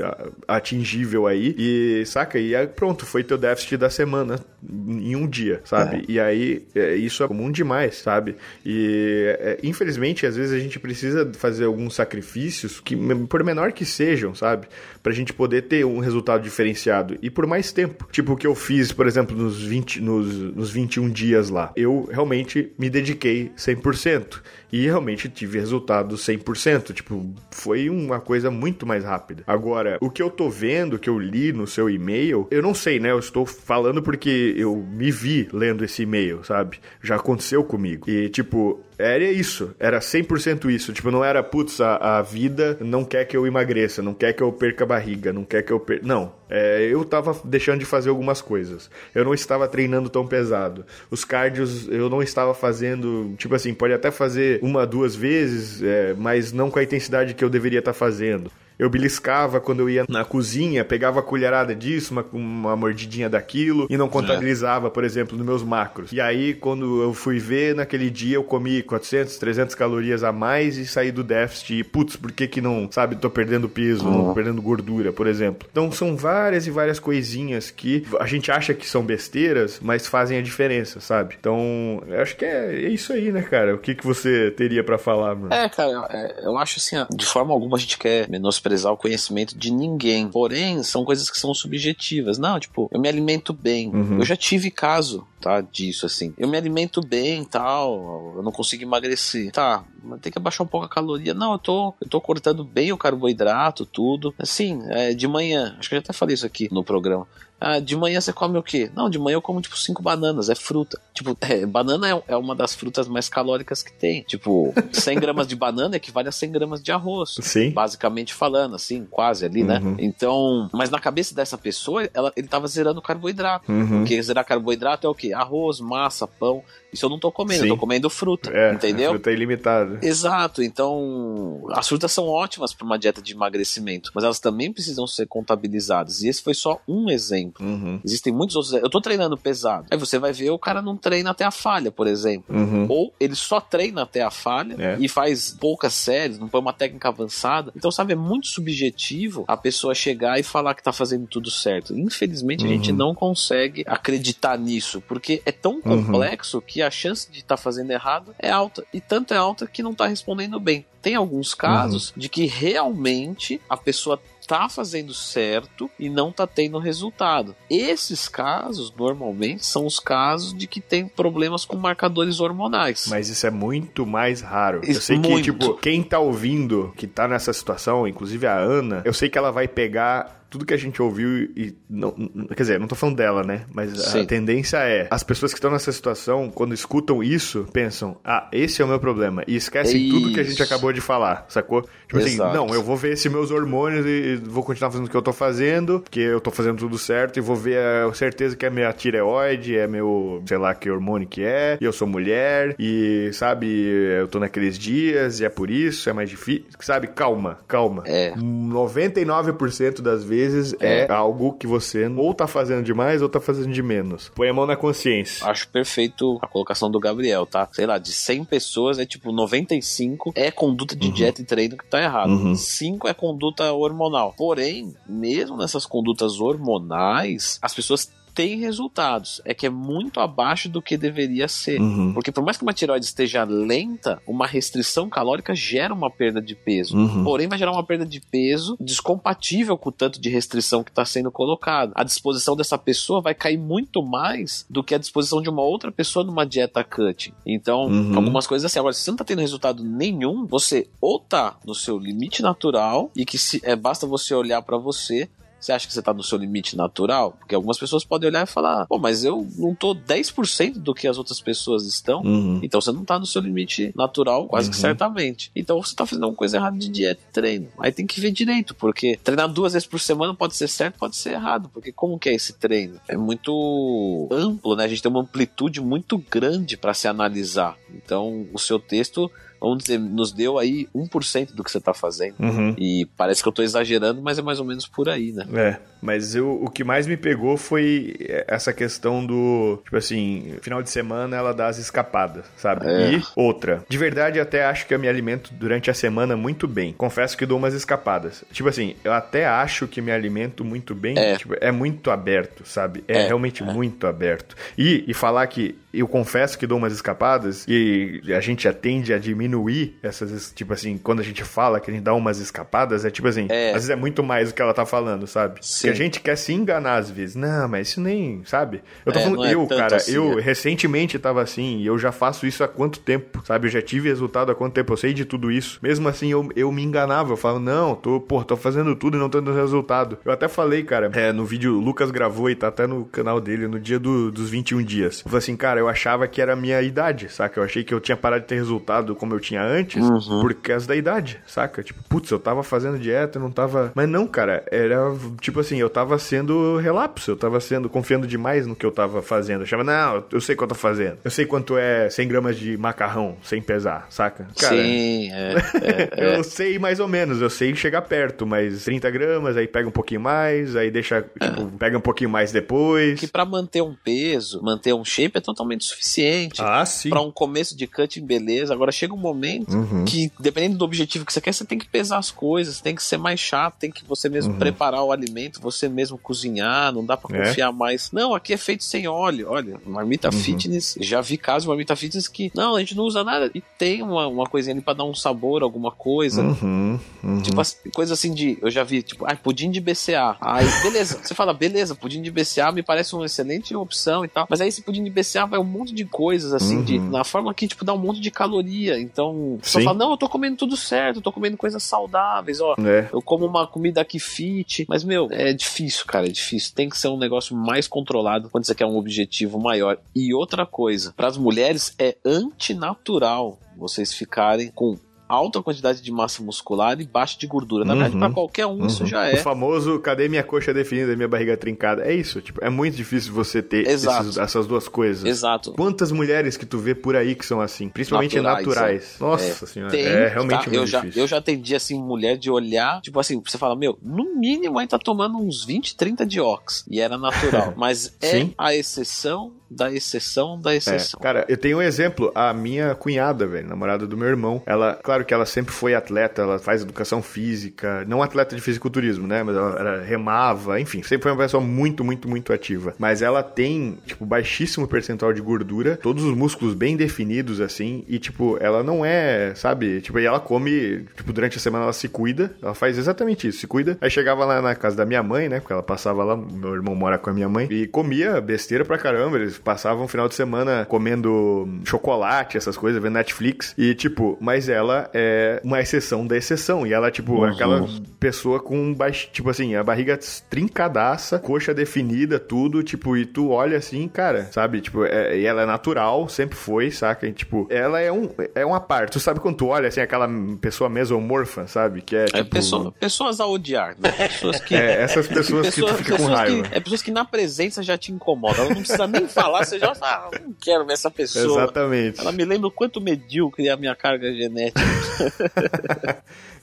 atingível aí, e saca? E aí, pronto, foi teu déficit da semana em um dia, sabe? É. E aí, isso é comum demais, sabe? E infelizmente, às vezes a gente precisa fazer alguns sacrifícios, que, por menor que sejam, sabe? Pra gente poder ter um resultado diferenciado e por mais tempo. Tipo o que eu fiz, por exemplo, nos, vinte, nos, nos vinte e um dias lá. Eu realmente me dediquei cem por cento e realmente tive resultado cem por cento. Tipo, foi uma coisa muito mais rápida. Agora, o que eu tô vendo, que eu li no seu e-mail, eu não sei, né? Eu estou falando porque eu me vi lendo esse e-mail, sabe? Já aconteceu comigo. E, tipo... Era isso, era cem por cento isso. Tipo, não era, putz, a, a vida não quer que eu emagreça, não quer que eu perca a barriga, não quer que eu perca... Não, é, eu tava deixando de fazer algumas coisas. Eu não estava treinando tão pesado. Os cardios eu não estava fazendo... Tipo assim, pode até fazer uma, duas vezes, é, mas não com a intensidade que eu deveria estar fazendo. Eu beliscava quando eu ia na cozinha, pegava a colherada disso, uma, uma mordidinha daquilo, e não contabilizava, por exemplo, nos meus macros. E aí, quando eu fui ver, naquele dia eu comi quatrocentas, trezentas calorias a mais e saí do déficit. E, putz, por que que não, sabe, tô perdendo peso, uhum. não tô perdendo gordura, por exemplo. Então, são várias e várias coisinhas que a gente acha que são besteiras, mas fazem a diferença, sabe? Então, eu acho que é, é isso aí, né, cara? O que que você teria pra falar, mano? É, cara, eu, eu acho assim, de forma alguma a gente quer menosprezar o conhecimento de ninguém, porém são coisas que são subjetivas. Não, tipo, eu me alimento bem, uhum. eu já tive caso, tá, disso assim, eu me alimento bem, tal, eu não consigo emagrecer, tá, mas tem que abaixar um pouco a caloria. Não, eu tô, eu tô cortando bem o carboidrato, tudo, assim, é, de manhã, acho que eu já até falei isso aqui no programa. Ah, de manhã você come o quê? Não, de manhã eu como tipo cinco bananas, é fruta. Tipo, é, banana é, é uma das frutas mais calóricas que tem. Tipo, cem gramas de banana equivale a cem gramas de arroz. Sim. Basicamente falando, assim, quase ali, uhum. né? Então, mas na cabeça dessa pessoa, ela, ele tava zerando carboidrato. Uhum. Porque zerar carboidrato é o quê? Arroz, massa, pão. Isso eu não tô comendo, Sim. eu tô comendo fruta, é, entendeu? Fruta ilimitada. né? Exato, então as frutas são ótimas para uma dieta de emagrecimento, mas elas também precisam ser contabilizadas, e esse foi só um exemplo. Uhum. Existem muitos outros. Eu tô treinando pesado, aí você vai ver o cara não treina até a falha, por exemplo. Uhum. Ou ele só treina até a falha, é. E faz poucas séries, não põe uma técnica avançada. Então, sabe, é muito subjetivo a pessoa chegar e falar que tá fazendo tudo certo. Infelizmente, uhum. a gente não consegue acreditar nisso, porque é tão complexo, uhum. que a chance de estar tá fazendo errado é alta, e tanto é alta que não tá respondendo bem. Tem alguns casos, uhum. de que realmente a pessoa tá fazendo certo e não tá tendo resultado. Esses casos, normalmente, são os casos de que tem problemas com marcadores hormonais. Mas isso é muito mais raro. Isso, eu sei que, muito. Tipo, quem tá ouvindo, que tá nessa situação, inclusive a Ana, eu sei que ela vai pegar tudo que a gente ouviu e... Não, quer dizer, não tô falando dela, né? Mas Sim. a tendência é... As pessoas que estão nessa situação, quando escutam isso, pensam... Ah, esse é o meu problema. E esquecem isso. tudo que a gente acabou de falar, sacou? Tipo Exato. assim, não, eu vou ver esses meus hormônios e, e vou continuar fazendo o que eu tô fazendo, porque eu tô fazendo tudo certo, e vou ver a certeza que é minha tireoide, é meu... Sei lá que hormônio que é, e eu sou mulher, e, sabe, eu tô naqueles dias, e é por isso, é mais difícil... Sabe, calma, calma. É. noventa e nove por cento das vezes é algo que você ou tá fazendo demais ou tá fazendo de menos. Põe a mão na consciência. Acho perfeito a colocação do Gabriel, tá? Sei lá, de cem pessoas, é tipo noventa e cinco é conduta de uhum. dieta e treino que tá errado. Uhum. cinco é conduta hormonal. Porém, mesmo nessas condutas hormonais, as pessoas tem resultados, é que é muito abaixo do que deveria ser, uhum. porque por mais que uma tireoide esteja lenta, uma restrição calórica gera uma perda de peso, uhum. porém vai gerar uma perda de peso descompatível com o tanto de restrição que está sendo colocada. A disposição dessa pessoa vai cair muito mais do que a disposição de uma outra pessoa numa dieta cutting. Então, uhum. algumas coisas assim. Agora, se você não está tendo resultado nenhum, você ou tá no seu limite natural, e que se, é, basta você olhar para você. Você acha que você está no seu limite natural? Porque algumas pessoas podem olhar e falar, pô, mas eu não tô dez por cento do que as outras pessoas estão, uhum. então você não tá no seu limite natural, quase uhum. que certamente. Então você tá fazendo alguma coisa errada de dieta e treino. Aí tem que ver direito, porque treinar duas vezes por semana pode ser certo, pode ser errado, porque como que é esse treino? É muito amplo, né? A gente tem uma amplitude muito grande para se analisar. Então o seu texto... vamos dizer, nos deu aí um por cento do que você tá fazendo. Uhum. E parece que eu tô exagerando, mas é mais ou menos por aí, né? É, mas eu, o que mais me pegou foi essa questão do, tipo assim, final de semana ela dá as escapadas, sabe? É. E outra, de verdade eu até acho que eu me alimento durante a semana muito bem. Confesso que dou umas escapadas. Tipo assim, eu até acho que me alimento muito bem, é, tipo, é muito aberto, sabe? É, é. realmente é. muito aberto. E, e falar que eu confesso que dou umas escapadas, e a gente atende a diminuir diminuir essas, tipo assim, quando a gente fala que a gente dá umas escapadas, é tipo assim, é. às vezes é muito mais do que ela tá falando, sabe? Sim. Que a gente quer se enganar às vezes. Não, mas isso nem, sabe? Eu tô é, falando, é eu, cara, assim, eu é. recentemente tava assim, e eu já faço isso há quanto tempo, sabe? Eu já tive resultado há quanto tempo, eu sei de tudo isso. Mesmo assim, eu, eu me enganava, eu falava, não, tô, pô, tô fazendo tudo e não tô dando resultado. Eu até falei, cara, é, no vídeo o Lucas gravou e tá até no canal dele, no dia do, dos vinte e um dias. Eu falei assim, cara, eu achava que era a minha idade, saca? Eu achei que eu tinha parado de ter resultado como eu tinha antes, uhum. por causa da idade, saca? Tipo, putz, eu tava fazendo dieta, eu não tava... Mas não, cara, era tipo assim, eu tava sendo relapso, eu tava sendo, confiando demais no que eu tava fazendo. Eu achava, não, eu sei o que eu tô fazendo. Eu sei quanto é cem gramas de macarrão sem pesar, saca? Cara, sim, é, é, é. Eu sei mais ou menos, eu sei chegar perto, mas trinta gramas, aí pega um pouquinho mais, aí deixa, tipo, é. pega um pouquinho mais depois. Que pra manter um peso, manter um shape é totalmente suficiente. Ah, sim. Pra um começo de cutting, beleza. Agora chega um momento uhum. que, dependendo do objetivo que você quer, você tem que pesar as coisas, tem que ser mais chato, tem que você mesmo uhum. preparar o alimento, você mesmo cozinhar, não dá pra é. confiar mais. Não, aqui é feito sem óleo. Olha, Marmita uhum. Fitness, já vi casos de Marmita Fitness que, não, a gente não usa nada. E tem uma, uma coisinha ali pra dar um sabor, alguma coisa. Uhum. Uhum. Tipo, coisa assim de, eu já vi, tipo, ai, ah, pudim de B C A. Aí, beleza, você fala, beleza, pudim de B C A me parece uma excelente opção e tal. Mas aí esse pudim de B C A vai um monte de coisas, assim, uhum. de, na forma que, tipo, dá um monte de caloria. Então, só fala, não, eu tô comendo tudo certo, eu tô comendo coisas saudáveis, ó, é. eu como uma comida aqui fit, mas, meu, é difícil, cara, é difícil. Tem que ser um negócio mais controlado quando você quer um objetivo maior. E outra coisa, pras mulheres é antinatural vocês ficarem com alta quantidade de massa muscular e baixa de gordura. Na uhum. verdade, pra qualquer um, uhum. isso já é. O famoso, cadê minha coxa definida e minha barriga trincada? É isso, tipo, é muito difícil você ter esses, essas duas coisas. Exato. Quantas mulheres que tu vê por aí que são assim? Principalmente naturais. naturais. É. Nossa é. Senhora, tem, é realmente tá? muito eu difícil. Já, eu já atendi, assim, mulher de olhar, tipo assim, você fala, meu, no mínimo aí tá tomando uns vinte, trinta de ox. E era natural. Mas é Sim. a exceção da exceção da exceção. É. Cara, eu tenho um exemplo, a minha cunhada, velho, namorada do meu irmão, ela, claro que ela sempre foi atleta, ela faz educação física, não atleta de fisiculturismo, né, mas ela, ela remava, enfim, sempre foi uma pessoa muito, muito, muito ativa, mas ela tem, tipo, baixíssimo percentual de gordura, todos os músculos bem definidos, assim, e, tipo, ela não é, sabe, tipo, e ela come, tipo, durante a semana ela se cuida, ela faz exatamente isso, se cuida, aí chegava lá na casa da minha mãe, né, porque ela passava lá, meu irmão mora com a minha mãe, e comia besteira pra caramba, eles passavam o final de semana comendo chocolate, essas coisas, vendo Netflix, e tipo, mas ela é uma exceção da exceção, e ela tipo, uhum. aquela pessoa com baixo, tipo assim, a barriga trincadaça, coxa definida, tudo, tipo, e tu olha assim, cara, sabe, tipo, é, e ela é natural, sempre foi, saca, e tipo, ela é, um, é uma parte, tu sabe quando tu olha assim, aquela pessoa mesomorfa, sabe, que é, tipo... é pessoa, pessoas a odiar, né, pessoas que... É, essas pessoas que, pessoa, que tu fica com raiva. Que, é pessoas que na presença já te incomodam, ela não precisa nem falar. Lá, você já fala, ah, não quero ver essa pessoa. Exatamente. Ela me lembra o quanto medíocre é a minha carga genética.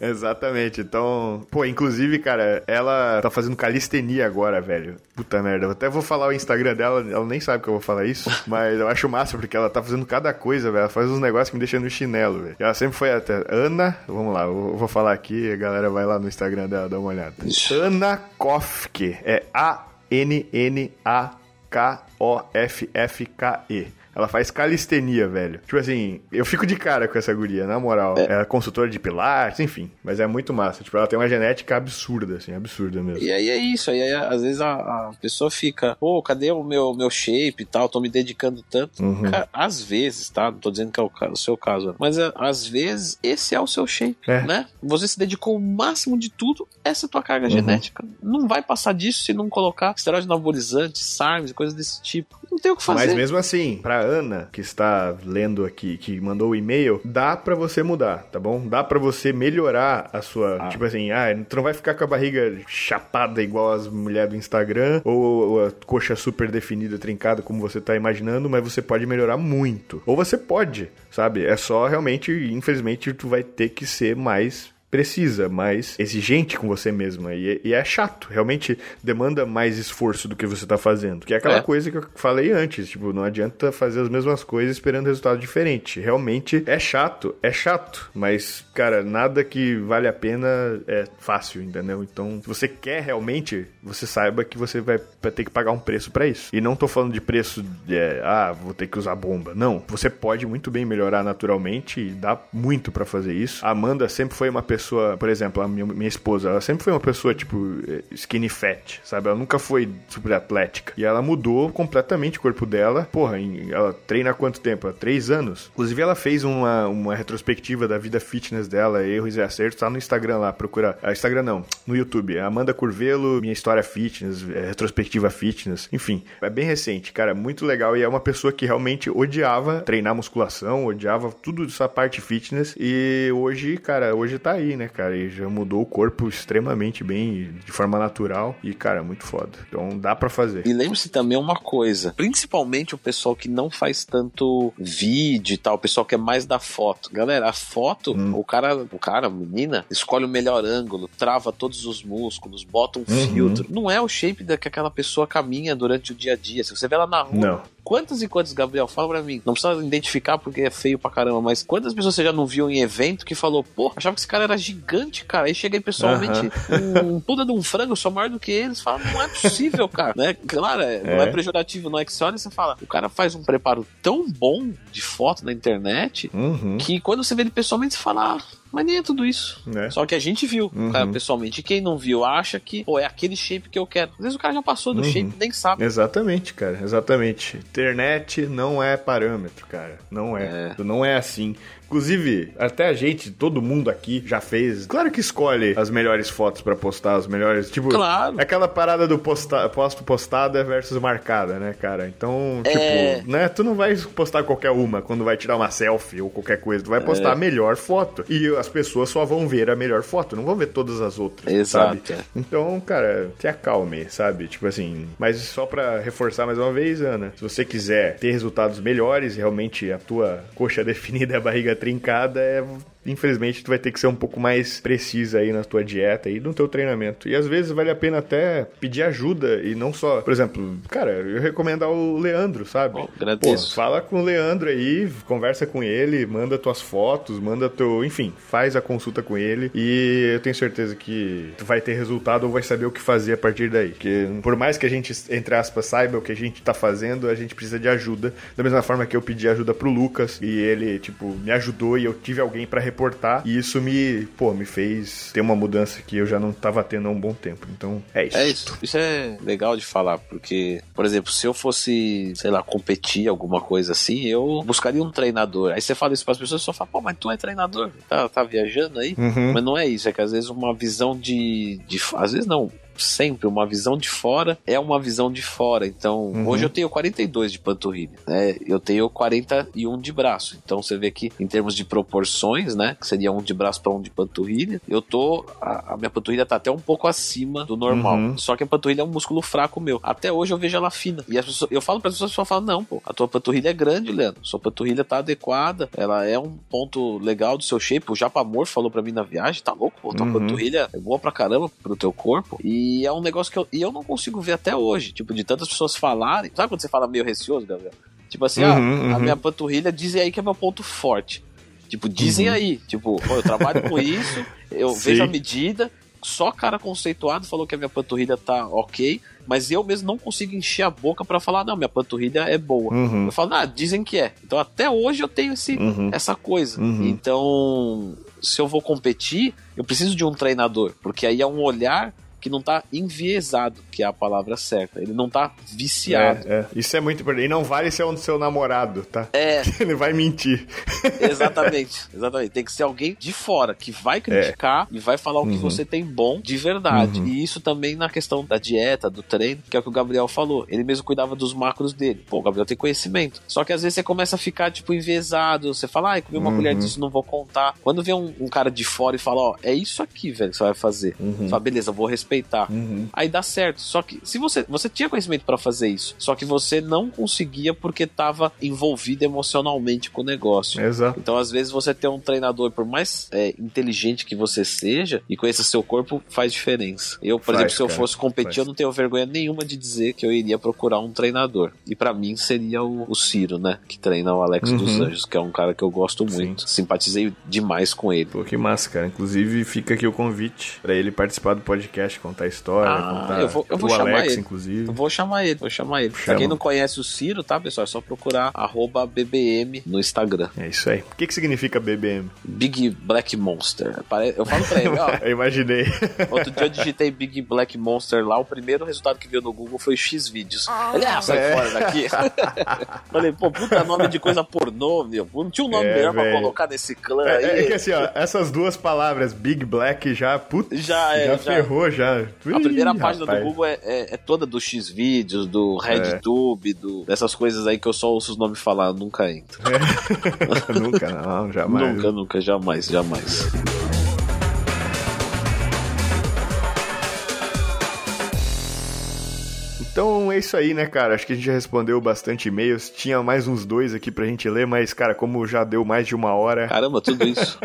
Exatamente. Então, pô, inclusive, cara, ela tá fazendo calistenia agora, velho. Puta merda. Eu até vou falar o Instagram dela, ela nem sabe que eu vou falar isso, mas eu acho massa porque ela tá fazendo cada coisa, velho. Ela faz uns negócios que me deixam no chinelo, velho. Ela sempre foi até Ana, vamos lá, eu vou falar aqui, a galera vai lá no Instagram dela, dá uma olhada. Ixi. Ana Kofke, é A N N A K O F F K E. Ela faz calistenia, velho. Tipo assim, eu fico de cara com essa guria, na moral. É. Ela é consultora de pilates, enfim. Mas é muito massa. Tipo, ela tem uma genética absurda, assim, absurda mesmo. E aí é isso. Aí é, às vezes a, a pessoa fica, pô, cadê o meu, meu shape e tal? Tô me dedicando tanto. Uhum. Cara, às vezes, tá? Não tô dizendo que é o, o seu caso. Mas é, às vezes, esse é o seu shape, é. né? Você se dedicou o máximo de tudo, essa é a tua carga uhum. genética. Não vai passar disso se não colocar esteroide anabolizante, S A R Ms, coisas desse tipo. Não tem o que fazer. Mas mesmo assim, pra Ana, que está lendo aqui, que mandou o e-mail, dá pra você mudar, tá bom? Dá pra você melhorar a sua, ah. tipo assim, ah, tu não vai ficar com a barriga chapada igual as mulheres do Instagram, ou, ou a coxa super definida, trincada, como você tá imaginando, mas você pode melhorar muito. Ou você pode, sabe? É só realmente, infelizmente, tu vai ter que ser mais... precisa, mais exigente com você mesma. E, e é chato. Realmente demanda mais esforço do que você tá fazendo. Que é aquela é. coisa que eu falei antes. Tipo, não adianta fazer as mesmas coisas esperando resultado diferente. Realmente é chato. É chato. Mas, cara, nada que vale a pena é fácil, entendeu? Então, se você quer realmente, você saiba que você vai ter que pagar um preço pra isso. E não tô falando de preço de, é, ah, vou ter que usar bomba. Não. Você pode muito bem melhorar naturalmente e dá muito pra fazer isso. A Amanda sempre foi uma pessoa Pessoa, por exemplo, a minha, minha esposa, ela sempre foi uma pessoa, tipo, skinny fat, sabe? Ela nunca foi super atlética. E ela mudou completamente o corpo dela. Porra, em, ela treina há quanto tempo? Há três anos. Inclusive, ela fez uma, uma retrospectiva da vida fitness dela, erros e acertos, tá no Instagram lá, procura. Ah, Instagram não, no YouTube. Amanda Curvelo, Minha História Fitness, é, Retrospectiva Fitness, enfim. É bem recente, cara, muito legal. E é uma pessoa que realmente odiava treinar musculação, odiava tudo essa parte fitness. E hoje, cara, hoje tá aí, né, cara, e já mudou o corpo extremamente bem, de forma natural e, cara, muito foda, então dá pra fazer. E lembre-se também uma coisa, principalmente o pessoal que não faz tanto vídeo e tal, o pessoal que é mais da foto, galera, a foto, hum. o cara, o cara, a menina, escolhe o melhor ângulo, trava todos os músculos, bota um uhum. filtro, não é o shape da que aquela pessoa caminha durante o dia a dia, se você vê ela na rua, não. quantas e quantas, Gabriel, fala pra mim, não precisa identificar porque é feio pra caramba, mas quantas pessoas você já não viu em evento que falou, pô, achava que esse cara era gigante, cara, aí chega aí pessoalmente uhum. um puta de um frango, só maior do que eles, fala, não é possível, cara, né, claro, é, é. não é pejorativo, não é que você olha e você fala, o cara faz um preparo tão bom de foto na internet, uhum. que quando você vê ele pessoalmente, você fala, ah, mas nem é tudo isso. É. Só que a gente viu, uhum. cara, pessoalmente. E quem não viu acha que, pô, é aquele shape que eu quero. Às vezes o cara já passou do uhum. shape e nem sabe. Exatamente, cara. Exatamente. Internet não é parâmetro, cara. Não é. é. Não é assim. Inclusive, até a gente, todo mundo aqui já fez. Claro que escolhe as melhores fotos pra postar, as melhores... Tipo, claro. Aquela parada do posta, posto postada versus marcada, né, cara? Então, tipo, é... né? Tu não vai postar qualquer uma quando vai tirar uma selfie ou qualquer coisa. Tu vai postar é... a melhor foto. E as pessoas só vão ver a melhor foto, não vão ver todas as outras, exato, sabe? É. Então, cara, se acalme, sabe? Tipo assim... Mas só pra reforçar mais uma vez, Ana, se você quiser ter resultados melhores, realmente a tua coxa definida, a barriga trincada, é... infelizmente tu vai ter que ser um pouco mais precisa aí na tua dieta e no teu treinamento, e às vezes vale a pena até pedir ajuda e não só, por exemplo, cara, eu recomendo o Leandro, sabe? Bom, agradeço. Pô, fala com o Leandro aí, conversa com ele, manda tuas fotos, manda teu, enfim, faz a consulta com ele e eu tenho certeza que tu vai ter resultado ou vai saber o que fazer a partir daí, porque por mais que a gente, entre aspas, saiba o que a gente tá fazendo, a gente precisa de ajuda, da mesma forma que eu pedi ajuda pro Lucas e ele, tipo, me ajudou e eu tive alguém pra reportar, e isso me, pô, me fez ter uma mudança que eu já não tava tendo há um bom tempo, então é isso. É isso, isso é legal de falar, porque, por exemplo, se eu fosse, sei lá, competir alguma coisa assim, eu buscaria um treinador. Aí você fala isso pras pessoas, só fala, pô, mas tu é treinador, tá, tá viajando aí? Uhum. Mas não é isso, é que às vezes uma visão de, de às vezes não, sempre uma visão de fora é uma visão de fora, então uhum. Hoje eu tenho quarenta e dois de panturrilha, né? Eu tenho quarenta e um de braço, então você vê que em termos de proporções, né, que seria um de braço para um de panturrilha, eu tô, a, a minha panturrilha tá até um pouco acima do normal, uhum. Só que a panturrilha é um músculo fraco meu, até hoje eu vejo ela fina, e as pessoas, eu falo para as pessoas, as pessoas falam, não, pô, a tua panturrilha é grande, Leandro, sua panturrilha tá adequada, ela é um ponto legal do seu shape, o Japa Amor falou para mim na viagem, tá louco, pô, tua uhum. panturrilha é boa pra caramba pro teu corpo, e E é um negócio que eu, e eu não consigo ver até hoje. Tipo, de tantas pessoas falarem... Sabe quando você fala meio receoso, Gabriel? Tipo assim, uhum, ah, uhum. a minha panturrilha dizem aí que é meu ponto forte. Tipo, dizem uhum. aí. Tipo, pô, eu trabalho com isso, eu sim. vejo a medida... Só cara conceituado falou que a minha panturrilha tá ok, mas eu mesmo não consigo encher a boca pra falar, não, minha panturrilha é boa. Uhum. Eu falo, ah, dizem que é. Então até hoje eu tenho esse, uhum. essa coisa. Uhum. Então, se eu vou competir, eu preciso de um treinador, porque aí é um olhar... que não tá enviesado, que é a palavra certa. Ele não tá viciado. É, é. Isso é muito importante. E não vale ser um seu namorado, tá? É. Ele vai mentir. Exatamente. Exatamente. Tem que ser alguém de fora, que vai criticar é. E vai falar o que uhum. você tem bom de verdade. Uhum. E isso também na questão da dieta, do treino, que é o que o Gabriel falou. Ele mesmo cuidava dos macros dele. Pô, o Gabriel tem conhecimento. Só que às vezes você começa a ficar, tipo, enviesado. Você fala, ai, comi uma uhum. colher disso, não vou contar. Quando vem um, um cara de fora e fala, ó, é isso aqui, velho, que você vai fazer. Uhum. Você fala, beleza, eu vou respeitar. Uhum. Aí dá certo, só que se você, você tinha conhecimento pra fazer isso, só que você não conseguia porque tava envolvido emocionalmente com o negócio. Exato. Então às vezes você ter um treinador, por mais é, inteligente que você seja e conheça seu corpo, faz diferença. Eu, por faz, exemplo, se eu cara, fosse competir, faz. Eu não tenho vergonha nenhuma de dizer que eu iria procurar um treinador, e pra mim seria o, o Ciro, né, que treina o Alex uhum. dos Anjos, que é um cara que eu gosto sim. muito, simpatizei demais com ele. Pô, que massa, cara, inclusive fica aqui o convite pra ele participar do podcast, contar história, ah, contar eu vou, eu vou o chamar Alex, ele. Inclusive. Eu vou chamar ele, vou chamar ele. Chama. Pra quem não conhece o Ciro, tá, pessoal? É só procurar arroba B B M no Instagram. É isso aí. O que que significa B B M? Big Black Monster. Eu falo pra ele, ó. Eu imaginei. Outro dia eu digitei Big Black Monster lá, o primeiro resultado que veio no Google foi X-Vídeos. Ele, ah, sai é. fora daqui. Falei, pô, puta nome de coisa pornô, meu. Não tinha um nome é, melhor véio. Pra colocar nesse clã é, aí. É que assim, ó, essas duas palavras, Big Black, já, putz, já, é, já, já ferrou, já. A primeira Ih, página rapaz. Do Google é, é, é toda do X-Vídeos, do RedTube, é. do, dessas coisas aí que eu só ouço os nomes falar, eu nunca entro. É. Nunca, não, jamais. Nunca, nunca, jamais, jamais. Então é isso aí, né, cara? Acho que a gente já respondeu bastante e-mails. Tinha mais uns dois aqui pra gente ler, mas, cara, como já deu mais de uma hora... Caramba, tudo isso.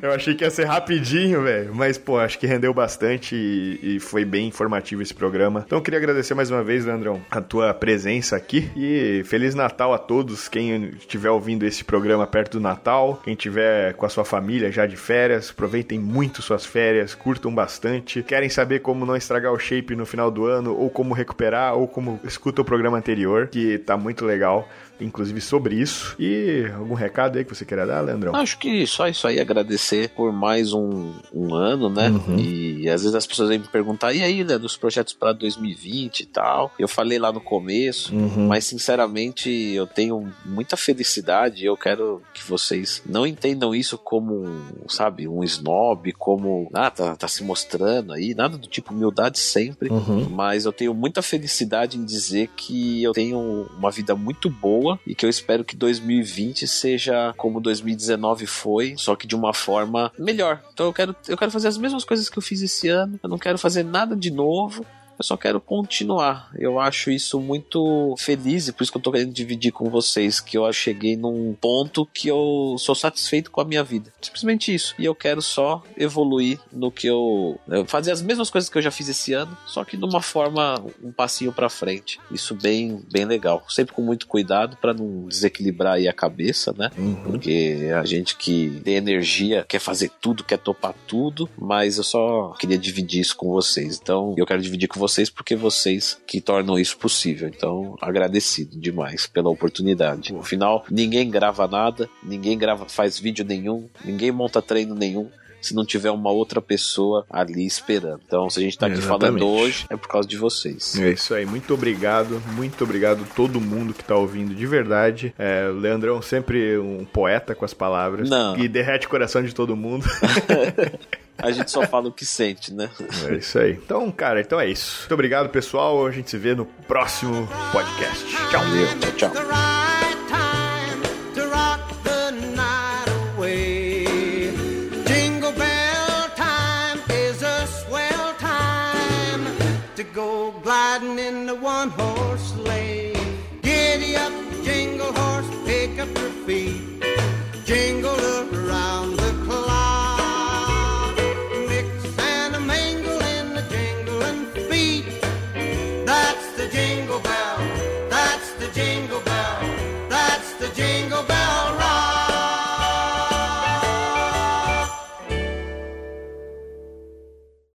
Eu achei que ia ser rapidinho, velho. Mas, pô, acho que rendeu bastante e, e foi bem informativo esse programa. Então eu queria agradecer mais uma vez, Leandrão, a tua presença aqui. E Feliz Natal a todos, quem estiver ouvindo esse programa perto do Natal, quem estiver com a sua família já de férias, aproveitem muito suas férias, curtam bastante. Querem saber como não estragar o shape no final do ano ou como recuperar, ou como escuta o programa anterior, que tá muito legal, inclusive sobre isso. E algum recado aí que você queira dar, Leandrão? Acho que só isso aí, agradecer G N C por mais um, um ano, né? Uhum. E às vezes as pessoas vêm me perguntar, e aí, né, dos projetos para dois mil e vinte e tal? Eu falei lá no começo, uhum. mas sinceramente eu tenho muita felicidade. Eu quero que vocês não entendam isso como, sabe, um snob, como, ah, tá, tá se mostrando aí, nada do tipo, humildade sempre. Uhum. Mas eu tenho muita felicidade em dizer que eu tenho uma vida muito boa e que eu espero que dois mil e vinte seja como dois mil e dezenove foi, só que de uma forma melhor. Então eu quero, eu quero fazer as mesmas coisas que eu fiz esse ano, eu não quero fazer nada de novo. Eu só quero continuar. Eu acho isso muito feliz e por isso que eu tô querendo dividir com vocês, que eu cheguei num ponto que eu sou satisfeito com a minha vida. Simplesmente isso. E eu quero só evoluir no que eu... fazer as mesmas coisas que eu já fiz esse ano, só que de uma forma, um passinho pra frente. Isso bem, bem legal. Sempre com muito cuidado pra não desequilibrar aí a cabeça, né? Uhum. Porque a gente que tem energia, quer fazer tudo, quer topar tudo, mas eu só queria dividir isso com vocês. Então, eu quero dividir com vocês vocês, porque vocês que tornam isso possível. Então, agradecido demais pela oportunidade. Afinal, ninguém grava nada, ninguém grava, faz vídeo nenhum, ninguém monta treino nenhum se não tiver uma outra pessoa ali esperando. Então, se a gente tá aqui Exatamente. falando hoje, é por causa de vocês. É isso aí. Muito obrigado. Muito obrigado a todo mundo que tá ouvindo, de verdade. É, o Leandrão sempre um poeta com as palavras. Não. E derrete o coração de todo mundo. A gente só fala o que sente, né? É isso aí. Então, cara, então é isso. Muito obrigado, pessoal. A gente se vê no próximo podcast. Tchau. Valeu, tchau, tchau. Jingle bell, that's the jingle bell, that's the jingle